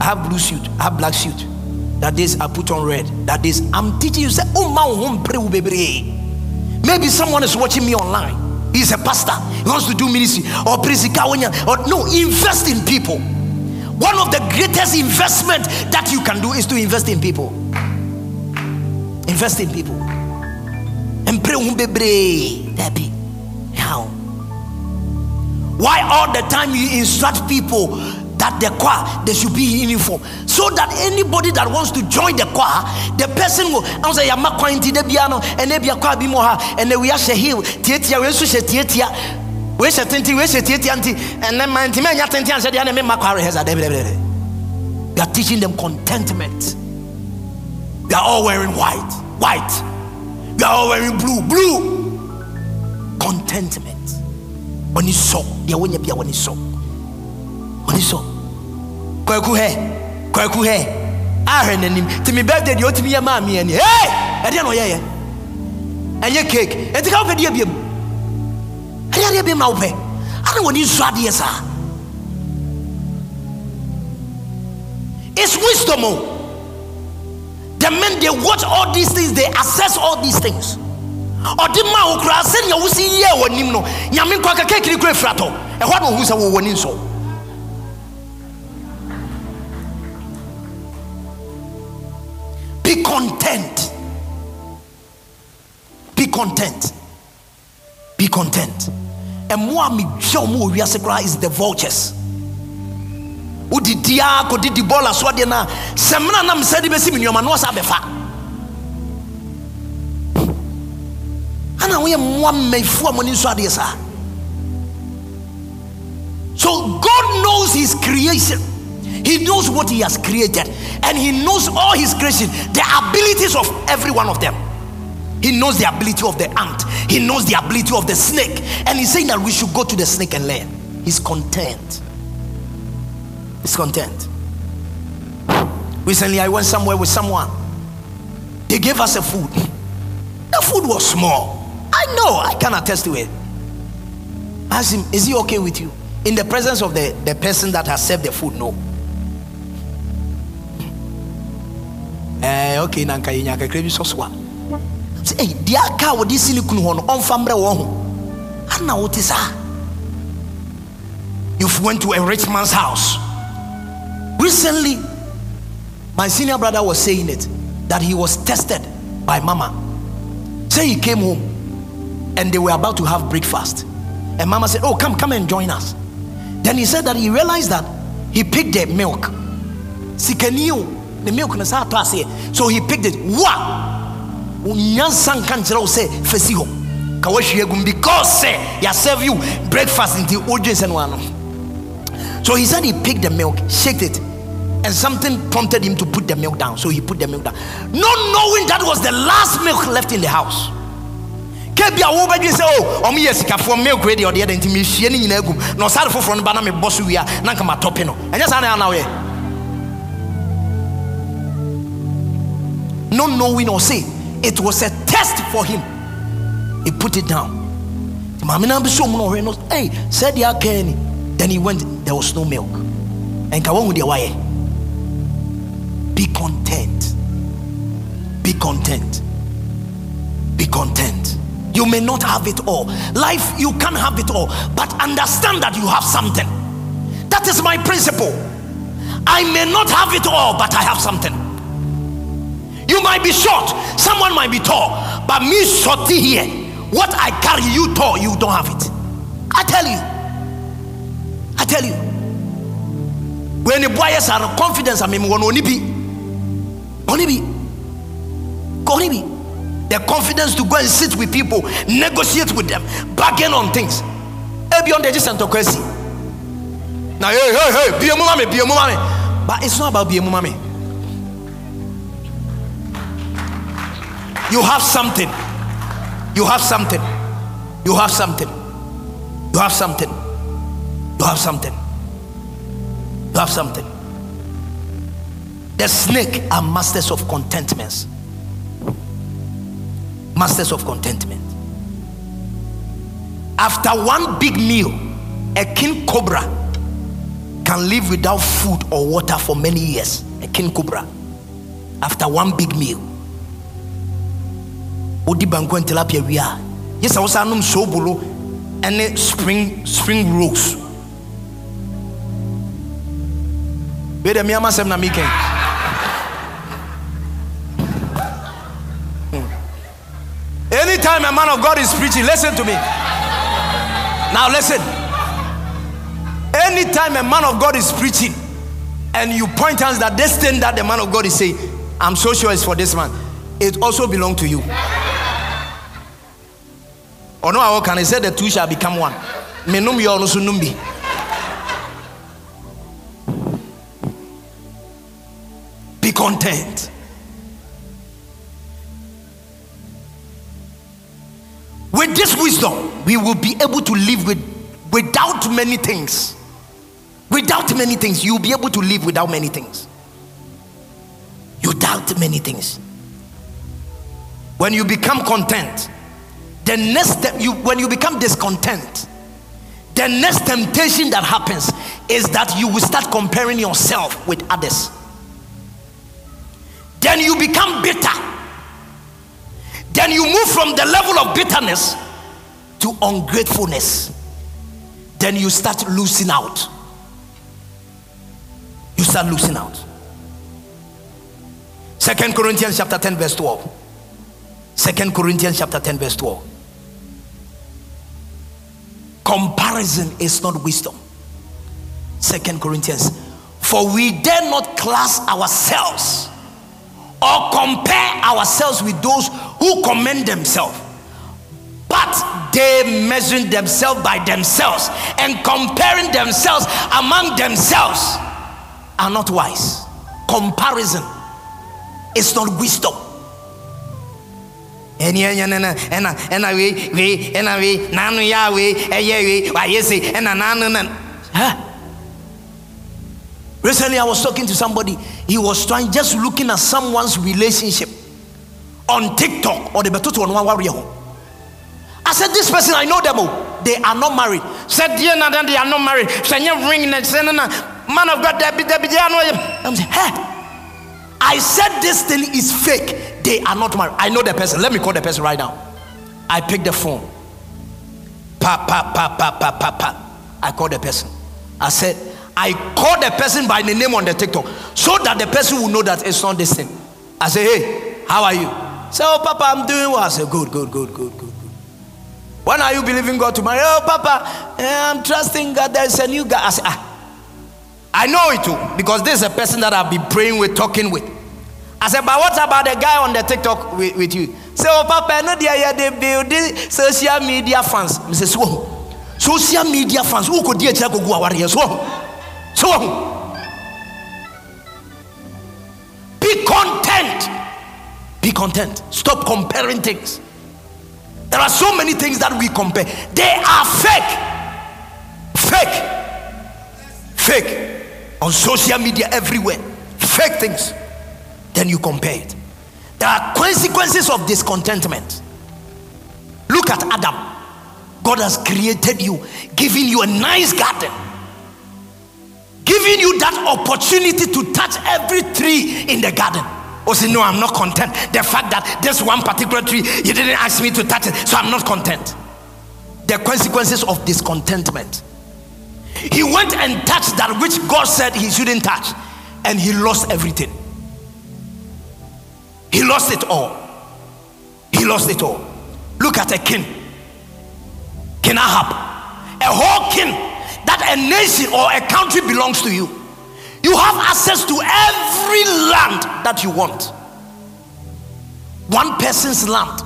I have blue suit, I have black suit. That is, I put on red. That is, I'm teaching you. Say, oh my, maybe someone is watching me online. He's a pastor. He wants to do ministry. Or no, invest in people. One of the greatest investment that you can do is to invest in people. Invest in people. How? Why all the time you instruct people that the choir, they should be in uniform, so that anybody that wants to join the choir, the person will say, and we are here, we are teaching them contentment. We are all wearing white, white. We are all wearing blue, blue. Contentment. When you saw, they are when you saw. When you saw. Kwakuhe. I heard him. To me, birthday, you ought to be a mammy and hey! I didn't know, yeah. And your cake. And the company of you. I didn't be my way. I don't want you to yes, sir. It's wisdom. The men, they watch all these things, they assess all these things. Be content. Be content. Be content. And is the vultures. So God knows his creation. He knows what he has created, and he knows all his creation, the abilities of every one of them. He knows the ability of the ant. He knows the ability of the snake. And he's saying that we should go to the snake and learn. He's content. He's content. Recently I went somewhere with someone. They gave us a food. The food was small. I know, I can attest to it. I asked him, is he okay with you? In the presence of the person that has served the food, no. Okay, you've went to a rich man's house. Recently, my senior brother was saying it, that he was tested by mama. Say he came home, and they were about to have breakfast, and mama said, oh, come and join us. Then he said that he realized that he picked the milk. The milk, so he picked it. Because he served you breakfast in the audience and one. So he said he picked the milk, shaked it, and something prompted him to put the milk down. So he put the milk down, not knowing that was the last milk left in the house. Not knowing or say, it was a test for him. He put it down. Hey, said then he went, there was no milk. And be content. Be content. Be content. You may not have it all. Life, you can't have it all. But understand that you have something. That is my principle. I may not have it all, but I have something. You might be short. Someone might be tall. But me shorty here. What I carry, you tall, you don't have it. I tell you. I tell you. When the boys are confidence, I mean, Only be. The confidence to go and sit with people, negotiate with them, bargain on things. Now, hey, be a mummy. But it's not about be a mummy. You have something. You have something. You have something. You have something. You have something. You have something. The snake are masters of contentments. Masters of contentment. After one big meal, a king cobra can live without food or water for many years. A king cobra. After one big meal. Odi banko ntelapia wia. Yes, I was anum so bulu. any spring rocks. Anytime a man of God is preaching, listen to me. Now listen. Anytime a man of God is preaching and you point out that this thing that the man of God is saying, I'm so sure it's for this man, it also belongs to you. Or no, how can I say the two shall become one? Menum yo no sunumbi. Be content. With this wisdom, we will be able to live without many things. Without many things, you'll be able to live without many things. You doubt many things. When you become content, the next step, when you become discontent, the next temptation that happens is that you will start comparing yourself with others. Then you become bitter. Then you move from the level of bitterness to ungratefulness. Then you start losing out. You start losing out. 2 Corinthians chapter 10 verse 12. 2 Corinthians chapter 10 verse 12. Comparison is not wisdom. 2 Corinthians. For we dare not class ourselves or compare ourselves with those who commend themselves, but they measuring themselves by themselves and comparing themselves among themselves are not wise. Comparison is not wisdom. Recently I was talking to somebody. He was just looking at someone's relationship on TikTok or the Betutu on one warrior. I said, this person, I know them all. They are not married. Said, dear, they are not married. Said, you're ringing and saying, man of God, they are not. I'm saying, hey. I said this thing is fake. They are not married. I know the person. Let me call the person right now. I picked the phone. Pa, pa, pa, pa, pa, pa, pa. I called the person. I said, I called the person by the name on the TikTok so that the person will know that it's not this thing. I said, hey, how are you? Say, oh, Papa, I'm doing well. I said, good, good, good, good, good. When are you believing God to marry? Oh, Papa, I'm trusting God. There's a new guy. I said, ah. I know it too, because this is a person that I've been praying with, talking with. I said, but what about the guy on the TikTok with you? Say, oh, Papa, I know they build social media fans. I said, so, social media fans, who could dear Jacob go out here? So, be content. Be content. Stop comparing things. There are so many things that we compare. They are fake. Fake. On social media, everywhere, fake things. Then you compare it. There are consequences of discontentment. Look at Adam. God has created you, giving you a nice garden, giving you that opportunity to touch every tree in the garden. Oh, say, no, I'm not content. The fact that there's one particular tree, you didn't ask me to touch it, so I'm not content. The consequences of discontentment. He went and touched that which God said he shouldn't touch, and he lost everything. He lost it all. He lost it all. Look at a king. King Ahab. A whole king that a nation or a country belongs to you. You have access to every land that you want. One person's land.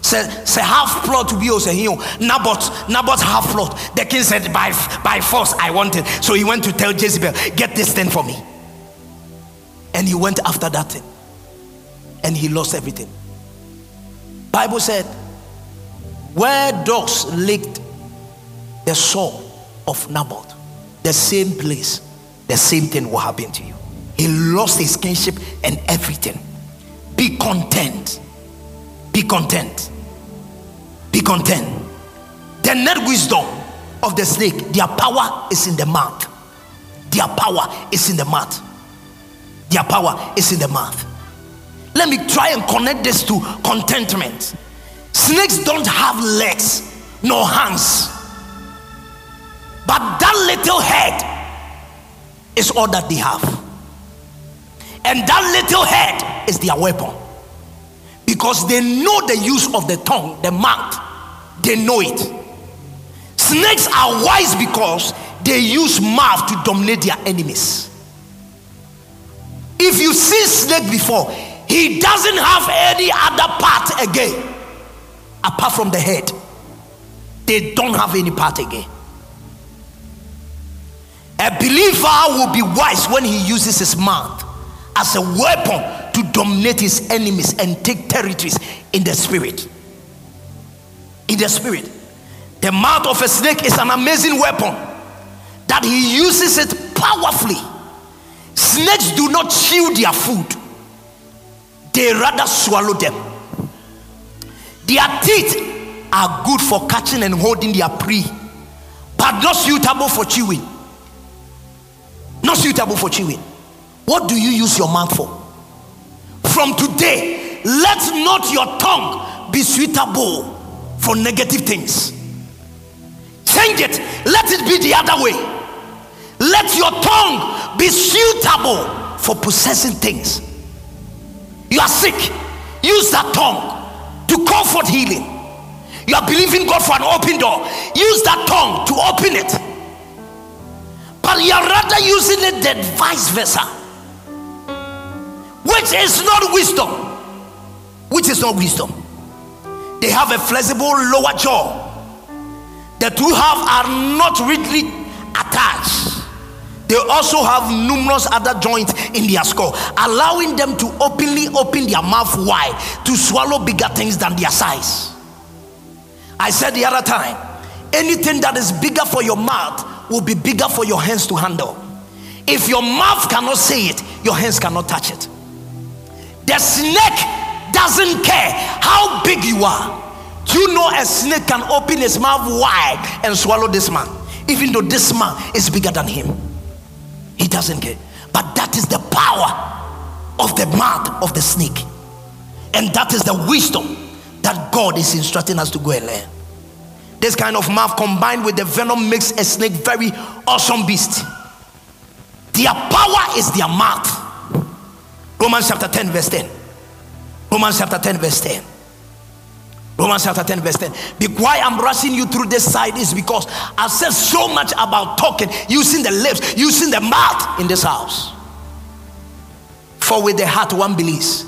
Say half plot to be also here. Naboth half plot. The king said, by force I want it. So he went to tell Jezebel, get this thing for me. And he went after that thing. And he lost everything. Bible said, where dogs licked the soul of Naboth, the same place, the same thing will happen to you. He lost his kingship and everything. Be content. Be content. Be content. The net wisdom of the snake, their power is in the mouth. Their power is in the mouth. Their power is in the mouth. Let me try and connect this to contentment. Snakes don't have legs, nor hands, But that little head is all that they have. And that little head is their weapon. Because they know the use of the tongue, the mouth. They know it. Snakes are wise because they use mouth to dominate their enemies. If you see snake before, he doesn't have any other part again apart from the head. They don't have any part again. A believer will be wise when he uses his mouth as a weapon to dominate his enemies and take territories in the spirit. In the spirit. The mouth of a snake is an amazing weapon that he uses it powerfully. Snakes do not chew their food. They rather swallow them. Their teeth are good for catching and holding their prey, but not suitable for chewing. Not suitable for chewing. What do you use your mouth for? From today, let not your tongue be suitable for negative things. Change it. Let it be the other way. Let your tongue be suitable for possessing things. You are sick. Use that tongue to call forth healing. You are believing God for an open door. Use that tongue to open it. But you are rather using it than vice versa, which is not wisdom. Which is not wisdom. They have a flexible lower jaw. The two halves are not rigidly attached. They also have numerous other joints in their skull, allowing them to openly open their mouth wide to swallow bigger things than their size. I said the other time, anything that is bigger for your mouth will be bigger for your hands to handle. If your mouth cannot say it, your hands cannot touch it. The snake doesn't care how big you are. You know, a snake can open his mouth wide and swallow this man, even though this man is bigger than him. He doesn't care. But that is the power of the mouth of the snake, and that is the wisdom that God is instructing us to go and learn. This kind of mouth combined with the venom makes a snake very awesome beast. Their power is their mouth. Romans chapter 10 verse 10. Romans chapter 10 verse 10. Romans chapter 10 verse 10. Why I'm rushing you through this side is because I've said so much about talking, using the lips, using the mouth in this house. For with the heart one believes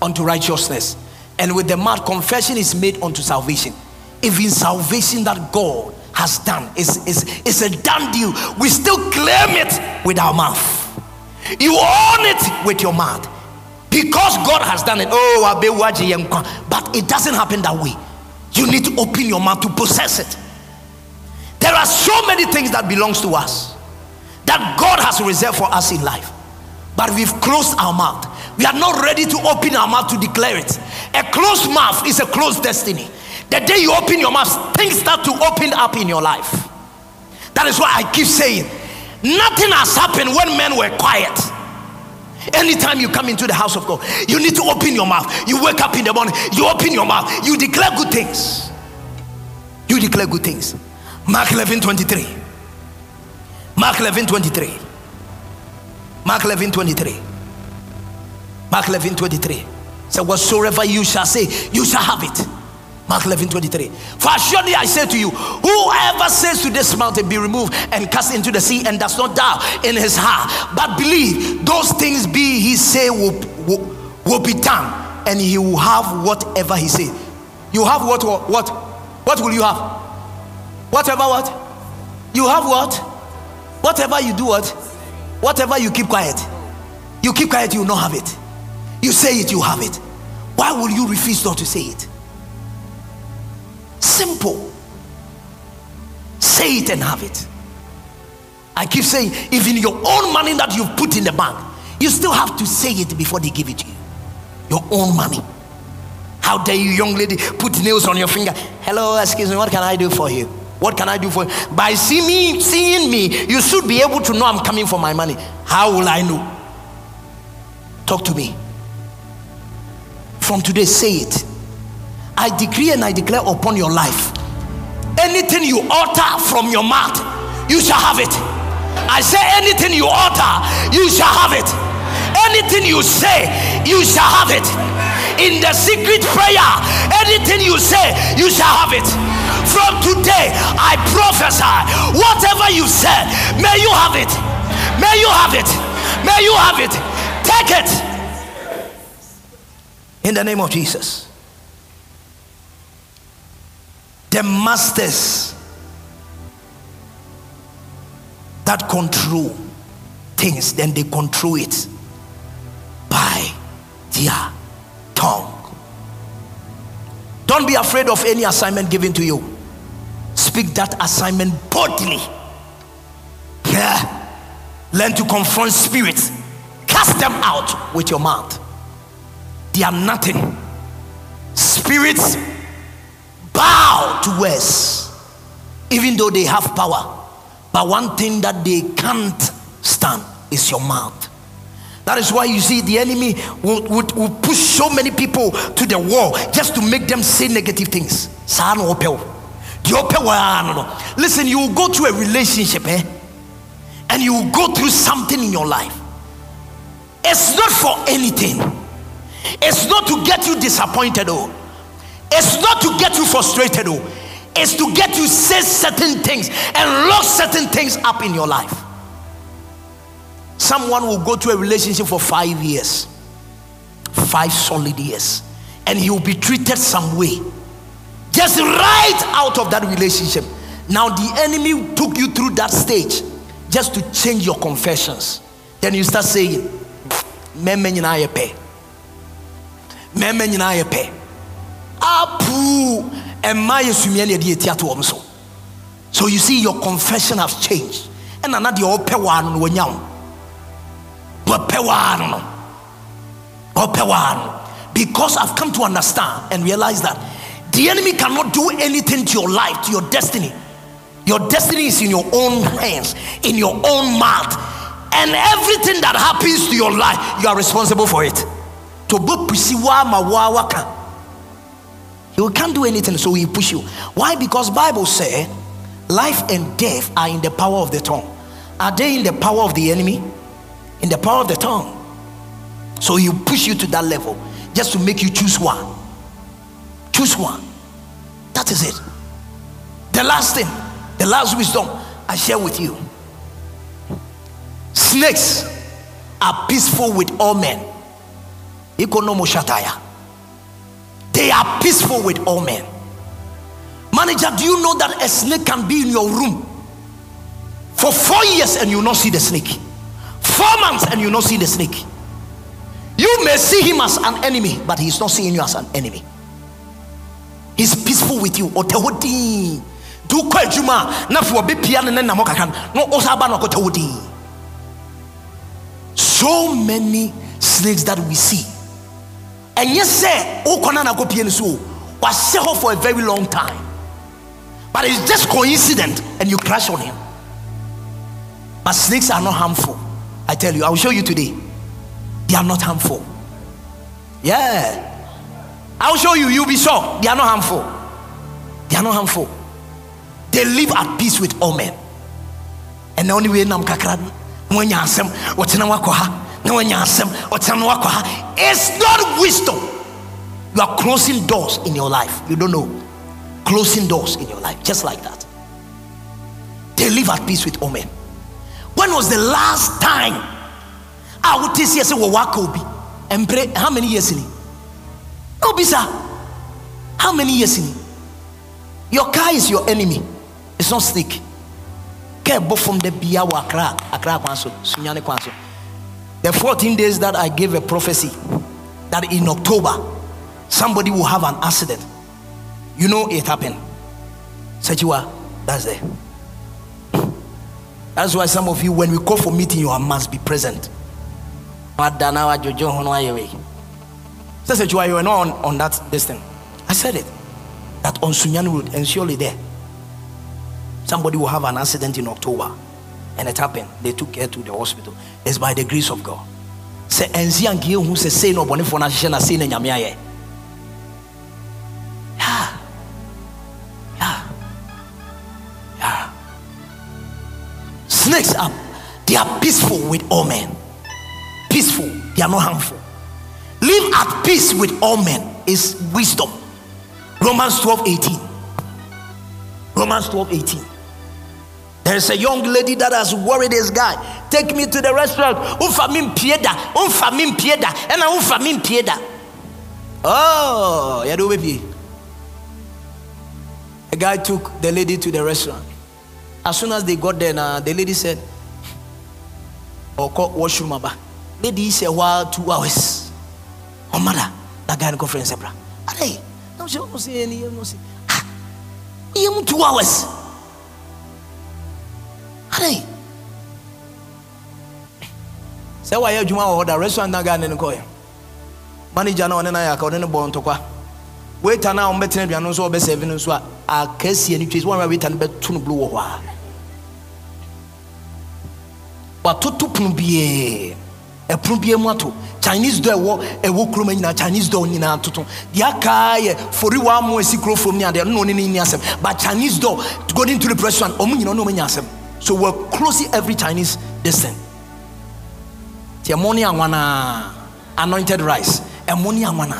unto righteousness, and with the mouth confession is made unto salvation. Even salvation that God has done is a done deal. We still claim it with our mouth. You own it with your mouth. Because God has done it. Oh, but it doesn't happen that way. You need to open your mouth to possess it. There are so many things that belongs to us that God has reserved for us in life, but we've closed our mouth. We are not ready to open our mouth to declare it. A closed mouth is a closed destiny. The day you open your mouth, things start to open up in your life. That is why I keep saying, nothing has happened when men were quiet. Anytime you come into the house of God, you need to open your mouth. You wake up in the morning, you open your mouth, you declare good things. You declare good things. Mark 11:23. Mark 11:23. Mark 11:23. Mark 11:23. So whatsoever you shall say, you shall have it. Mark 11:23. For surely I say to you, whoever says to this mountain, be removed and cast into the sea, and does not doubt in his heart, but believe those things be he say will be done, and he will have whatever he says. You have what? What will you have? Whatever what? You have what? Whatever you do what? Whatever you keep quiet. You keep quiet, you will not have it. You say it, you have it. Why will you refuse not to say it? Simple. Say it and have it. I keep saying, even your own money that you put in the bank, you still have to say it before they give it to you. Your own money. How dare you, young lady, put nails on your finger? Hello, excuse me, what can I do for you? What can I do for you? By seeing me, you should be able to know I'm coming for my money. How will I know? Talk to me. From today, say it. I decree and I declare upon your life, anything you utter from your mouth, you shall have it. I say anything you utter, you shall have it. Anything you say, you shall have it. In the secret prayer, anything you say, you shall have it. From today, I prophesy, whatever you said, may you have it. May you have it. May you have it. Take it. In the name of Jesus. The masters that control things, then they control it by their tongue. Don't be afraid of any assignment given to you. Speak that assignment boldly. Yeah. Learn to confront spirits. Cast them out with your mouth. They are nothing. Spirits bow to us, even though they have power. But one thing that they can't stand is your mouth. That is why you see the enemy will push so many people to the wall just to make them say negative things. Listen, you will go through a relationship, and you will go through something in your life. It's not for anything. It's not to get you disappointed, oh. It's not to get you frustrated, oh. It's to get you say certain things and lock certain things up in your life. Someone will go to a relationship for 5 years, 5 solid years, and he will be treated some way, just right out of that relationship. Now the enemy took you through that stage just to change your confessions. Then you start saying, Meme nyina ye pe. Apu ema ye sumiani edi etiatu omso. So you see, your confession has changed. And another ope wanu wenyam. Ope wanu. Because I've come to understand and realize that the enemy cannot do anything to your life, to your destiny. Your destiny is in your own hands, in your own mouth, and everything that happens to your life, you are responsible for it. You can't do anything, so he push you. Why? Because Bible said life and death are in the power of the tongue. Are they in the power of the enemy? In the power of the tongue. So he push you to that level just to make you choose one. Choose one. That is it. The last thing, the last wisdom I share with you. Snakes are peaceful with all men. They are peaceful with all men. Manager, do you know that a snake can be in your room for 4 years and you not see the snake? 4 months and you not see the snake. You may see him as an enemy, but he's not seeing you as an enemy. He's peaceful with you. So many snakes that we see. And yes, say, oh, was held for a very long time. But it's just coincident and you crash on him. But snakes are not harmful. I tell you, I will show you today. They are not harmful. Yeah. I will show you, you'll be sure. They are not harmful. They are not harmful. They live at peace with all men. And the only way Nam Kakran, when you ask them, what's in our koha? It's not wisdom. You are closing doors in your life. You don't know. Closing doors in your life. Just like that. They live at peace with all men. When was the last time? How many years in it? How many years in it? Your car is your enemy. It's not snake. From the Biawa Accra Kwanso, Sunyani Kwanso. The 14 days that I gave a prophecy that in October somebody will have an accident, you know it happened. Sachiwa, that's there. That's why some of you, when we call for meeting, you must be present. Sachiwa, you were not on that distance. I said it. That on Sunyani Road, and surely there, somebody will have an accident in October. And it happened. They took her to the hospital. It's by the grace of God. Yeah. snakes up, they are peaceful with all men. Peaceful, they are not harmful. Live at peace with all men is wisdom. Romans 12:18. There is a young lady that has worried this guy. Take me to the restaurant. Unfa min pieda. Oh, yeah, do baby. A guy took the lady to the restaurant. As soon as they got there, the lady said, "Oko washroom aba." Lady said, "Wow, 2 hours." Oh, mother, that guy in conference, bra. Hey, don't say any, don't say. Ah, 2 hours. Hey, say why you want to order restaurant? That guy in the corner. Manager, no one in a car, no one to qua. Wait, and now I'm betting we are not so best seven. So I can see any trees. One wait and bet two blue over. But to plumbier, a plumbier motto. Chinese door walk a walk room in a Chinese door in a tutu. The Akai 41 more secret from near there, no one in yourself. But Chinese door to go into the restaurant, Omin, no one in yourself. So we're closing every Chinese descent. Tiamonia wana anointed rice, Amonia wana.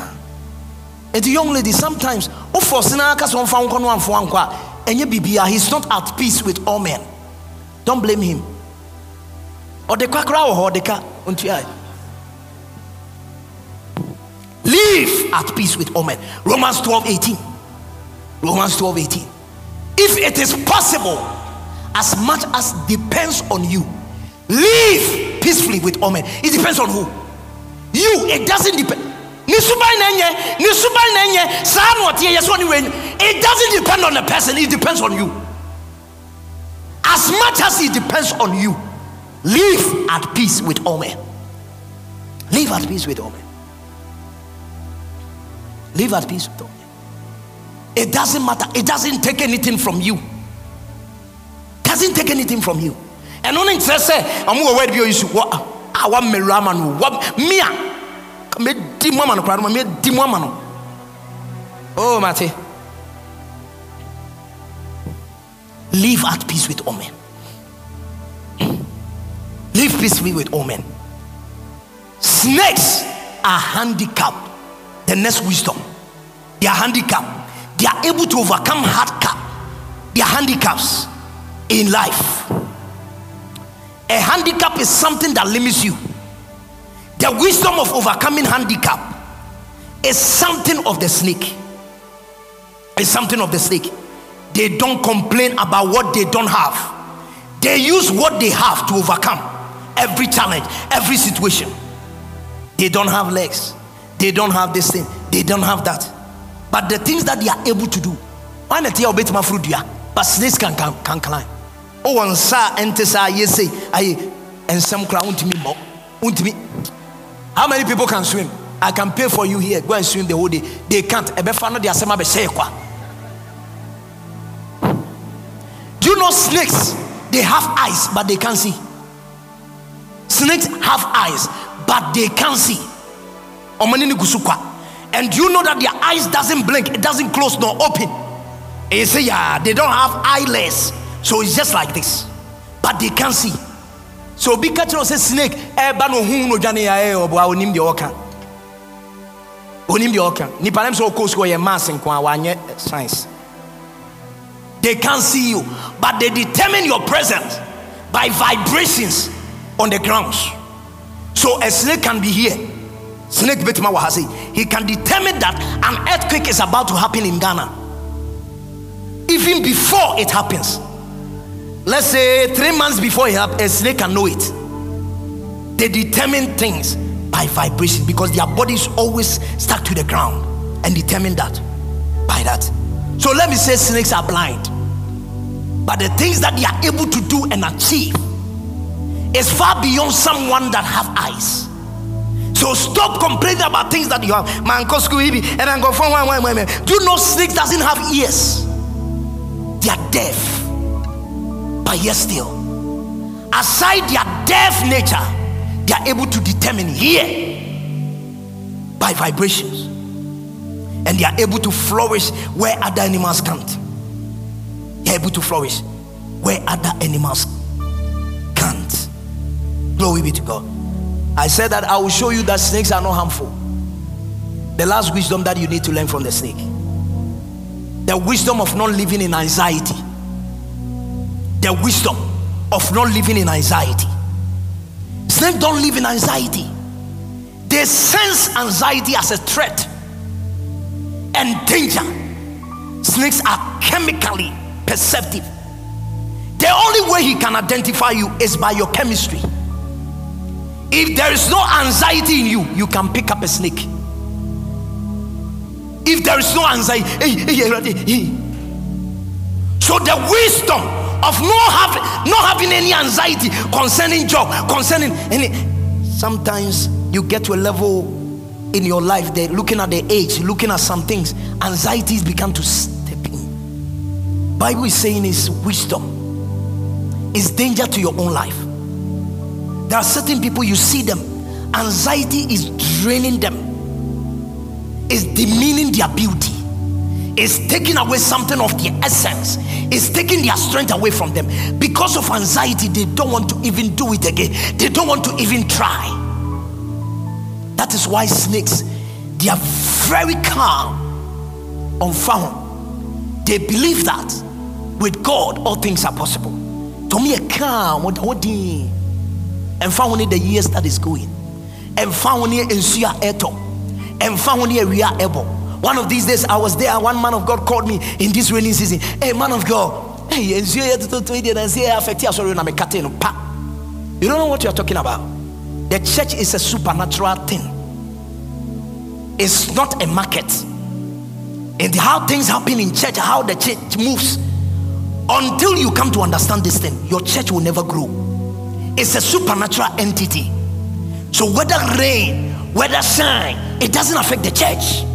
And the young lady sometimes, oh, for Sinaka's one found one for Anqua, and Yabibia, he's not at peace with all men. Don't blame him. Or the Quackrow or the car, until I live at peace with all men. Romans 12:18. Romans 12:18. If it is possible, as much as depends on you, live peacefully with all men. It depends on who? You, it doesn't depend. It doesn't depend on the person, it depends on you. As much as it depends on you, live at peace with all men. Live at peace with all men. Live at peace with all men. It doesn't matter, it doesn't take anything from you. Doesn't take anything from you. And only say, I'm aware of your issue. I want me ramen, what mea. Oh, Mate. Live at peace with all men. Live peacefully with all men. Snakes are handicapped. The next wisdom. They are handicapped. They are able to overcome their handicaps in life. A handicap is something that limits you. The wisdom of overcoming handicap is something of the snake. It's something of the snake. They don't complain about what they don't have. They use what they have to overcome every challenge, every situation. They don't have legs. They don't have this thing. They don't have that. But the things that they are able to do, but snakes can climb. Oh, and sa enter sa yesay aye and some crown to me more. How many people can swim? I can pay for you here. Go and swim the whole day. They can't. Do you know snakes? They have eyes, but they can't see. Snakes have eyes, but they can't see. And do you know that their eyes doesn't blink? It doesn't close nor open. You say, yeah, they don't have eyelids. So it's just like this. But they can't see. So big catch a snake, they can't see you, but they determine your presence by vibrations on the ground. So a snake can be here. Snake Betma Wahasi. He can determine that an earthquake is about to happen in Ghana. Even before it happens. Let's say 3 months before it happens, a snake can know it. They determine things by vibration because their bodies always stuck to the ground and determine that by that. So let me say snakes are blind. But the things that they are able to do and achieve is far beyond someone that have eyes. So stop complaining about things that you have. Do you know snakes doesn't have ears? They are deaf. Yes, still, aside their deaf nature, they are able to determine here by vibrations, and they are able to flourish where other animals can't. They are able to flourish where other animals Glory be to God. I said that I will show you that snakes are not harmful. The last wisdom that you need to learn from the snake. The wisdom of not living in anxiety. The wisdom of not living in anxiety. Snakes don't live in anxiety. They sense anxiety as a threat and danger. Snakes are chemically perceptive. The only way he can identify you is by your chemistry. If there is no anxiety in you, you can pick up a snake. If there is no anxiety, so the wisdom of not having any anxiety concerning job, concerning any. Sometimes you get to a level in your life that looking at the age, looking at some things, anxieties began to step in. Bible is saying is wisdom is danger to your own life. There are certain people you see them, anxiety is draining them. Is demeaning their beauty, is taking away something of their essence, is taking their strength away from them. Because of anxiety, they don't want to even do it again. They don't want to even try. That is why snakes, they are very calm, unfound. They believe that with God, all things are possible. To me, a calm, and found only the years that is going, and found only in Sia Eto. And found here we are able. One of these days I was there, one man of God called me in this raining season. Hey, man of God, hey, you don't know what you're talking about. The church is a supernatural thing. It's not a market. And how things happen in church, how the church moves, until you come to understand this thing, your church will never grow. It's a supernatural entity. So whether rain, whether shine, it doesn't affect the church.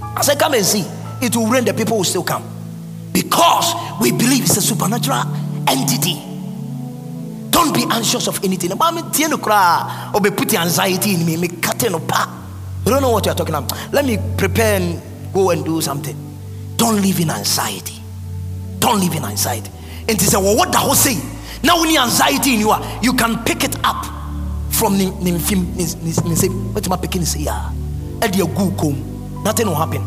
I said, come and see. It will rain, the people will still come. Because we believe it's a supernatural entity. Don't be anxious of anything. Put anxiety in me. You don't know what you're talking about. Let me prepare and go and do something. Don't live in anxiety. Don't live in anxiety. And he said, well, what the whole say? Now when you anxiety in you can pick it up. From nothing will happen.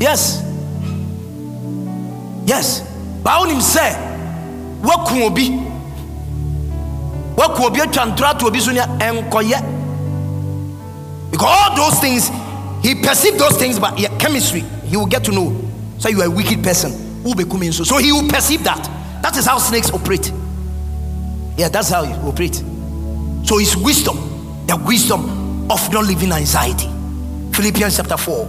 Yes. But him say, what could be to be and because all those things he perceived those things, but yeah, chemistry he will get to know. So you are a wicked person. So he will perceive that. That is how snakes operate. Yeah, that's how you operate. So it's wisdom, the wisdom of not living anxiety. Philippians chapter 4,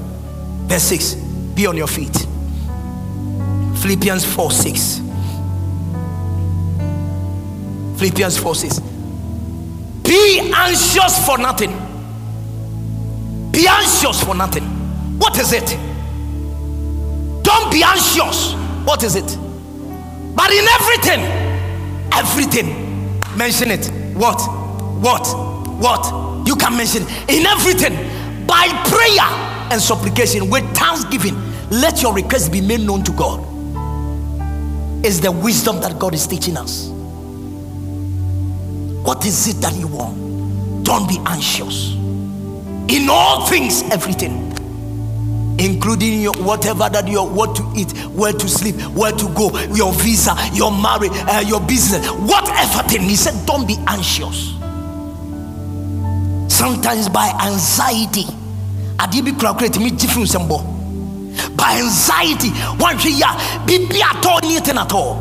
verse 6. Be on your feet. Philippians 4, 6. Philippians 4, 6. Be anxious for nothing. Be anxious for nothing. What is it? Don't be anxious. What is it? But in everything, mention it. What? You can mention in everything by prayer and supplication with thanksgiving. Let your requests be made known to God. It's the wisdom that God is teaching us. What is it that you want? Don't be anxious. In all things, everything, including your whatever that you what to eat, where to sleep, where to go, your visa, your marriage, your business, whatever thing. He said, don't be anxious. Sometimes by anxiety, by anxiety, one be at all, nothing at all.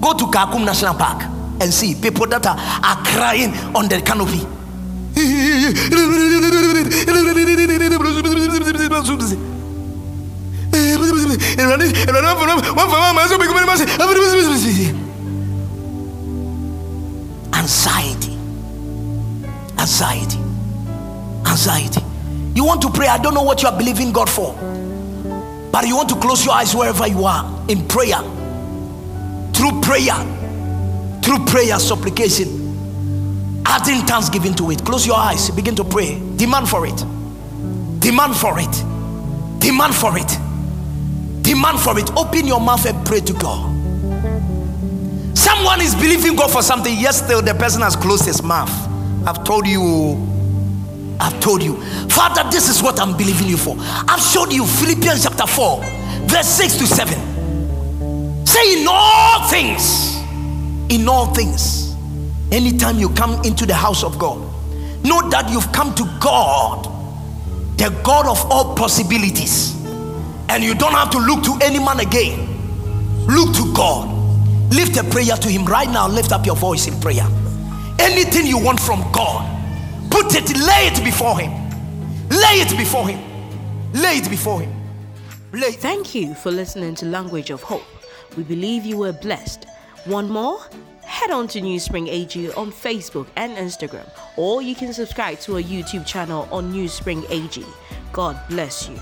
Go to Kakum National Park and see people that are crying on the canopy. Anxiety. You want to pray, I don't know what you are believing God for, but you want to close your eyes wherever you are in prayer, through prayer, supplication, adding thanksgiving to it. Close your eyes, begin to pray, demand for it. Open your mouth and pray to God. Someone is believing God for something, yet still the person has closed his mouth. I've told you, Father, this is what I'm believing you for. I've showed you Philippians chapter 4, verse 6 to 7. Say in all things, anytime you come into the house of God, know that you've come to God, the God of all possibilities, and you don't have to look to any man again. Look to God. Lift a prayer to him right now. Lift up your voice in prayer. Anything you want from God, lay it before him. Thank you for listening to Language of Hope. We believe you were blessed. One more? Head on to New Spring AG on Facebook and Instagram, or you can subscribe to our YouTube channel on New Spring AG. God bless you.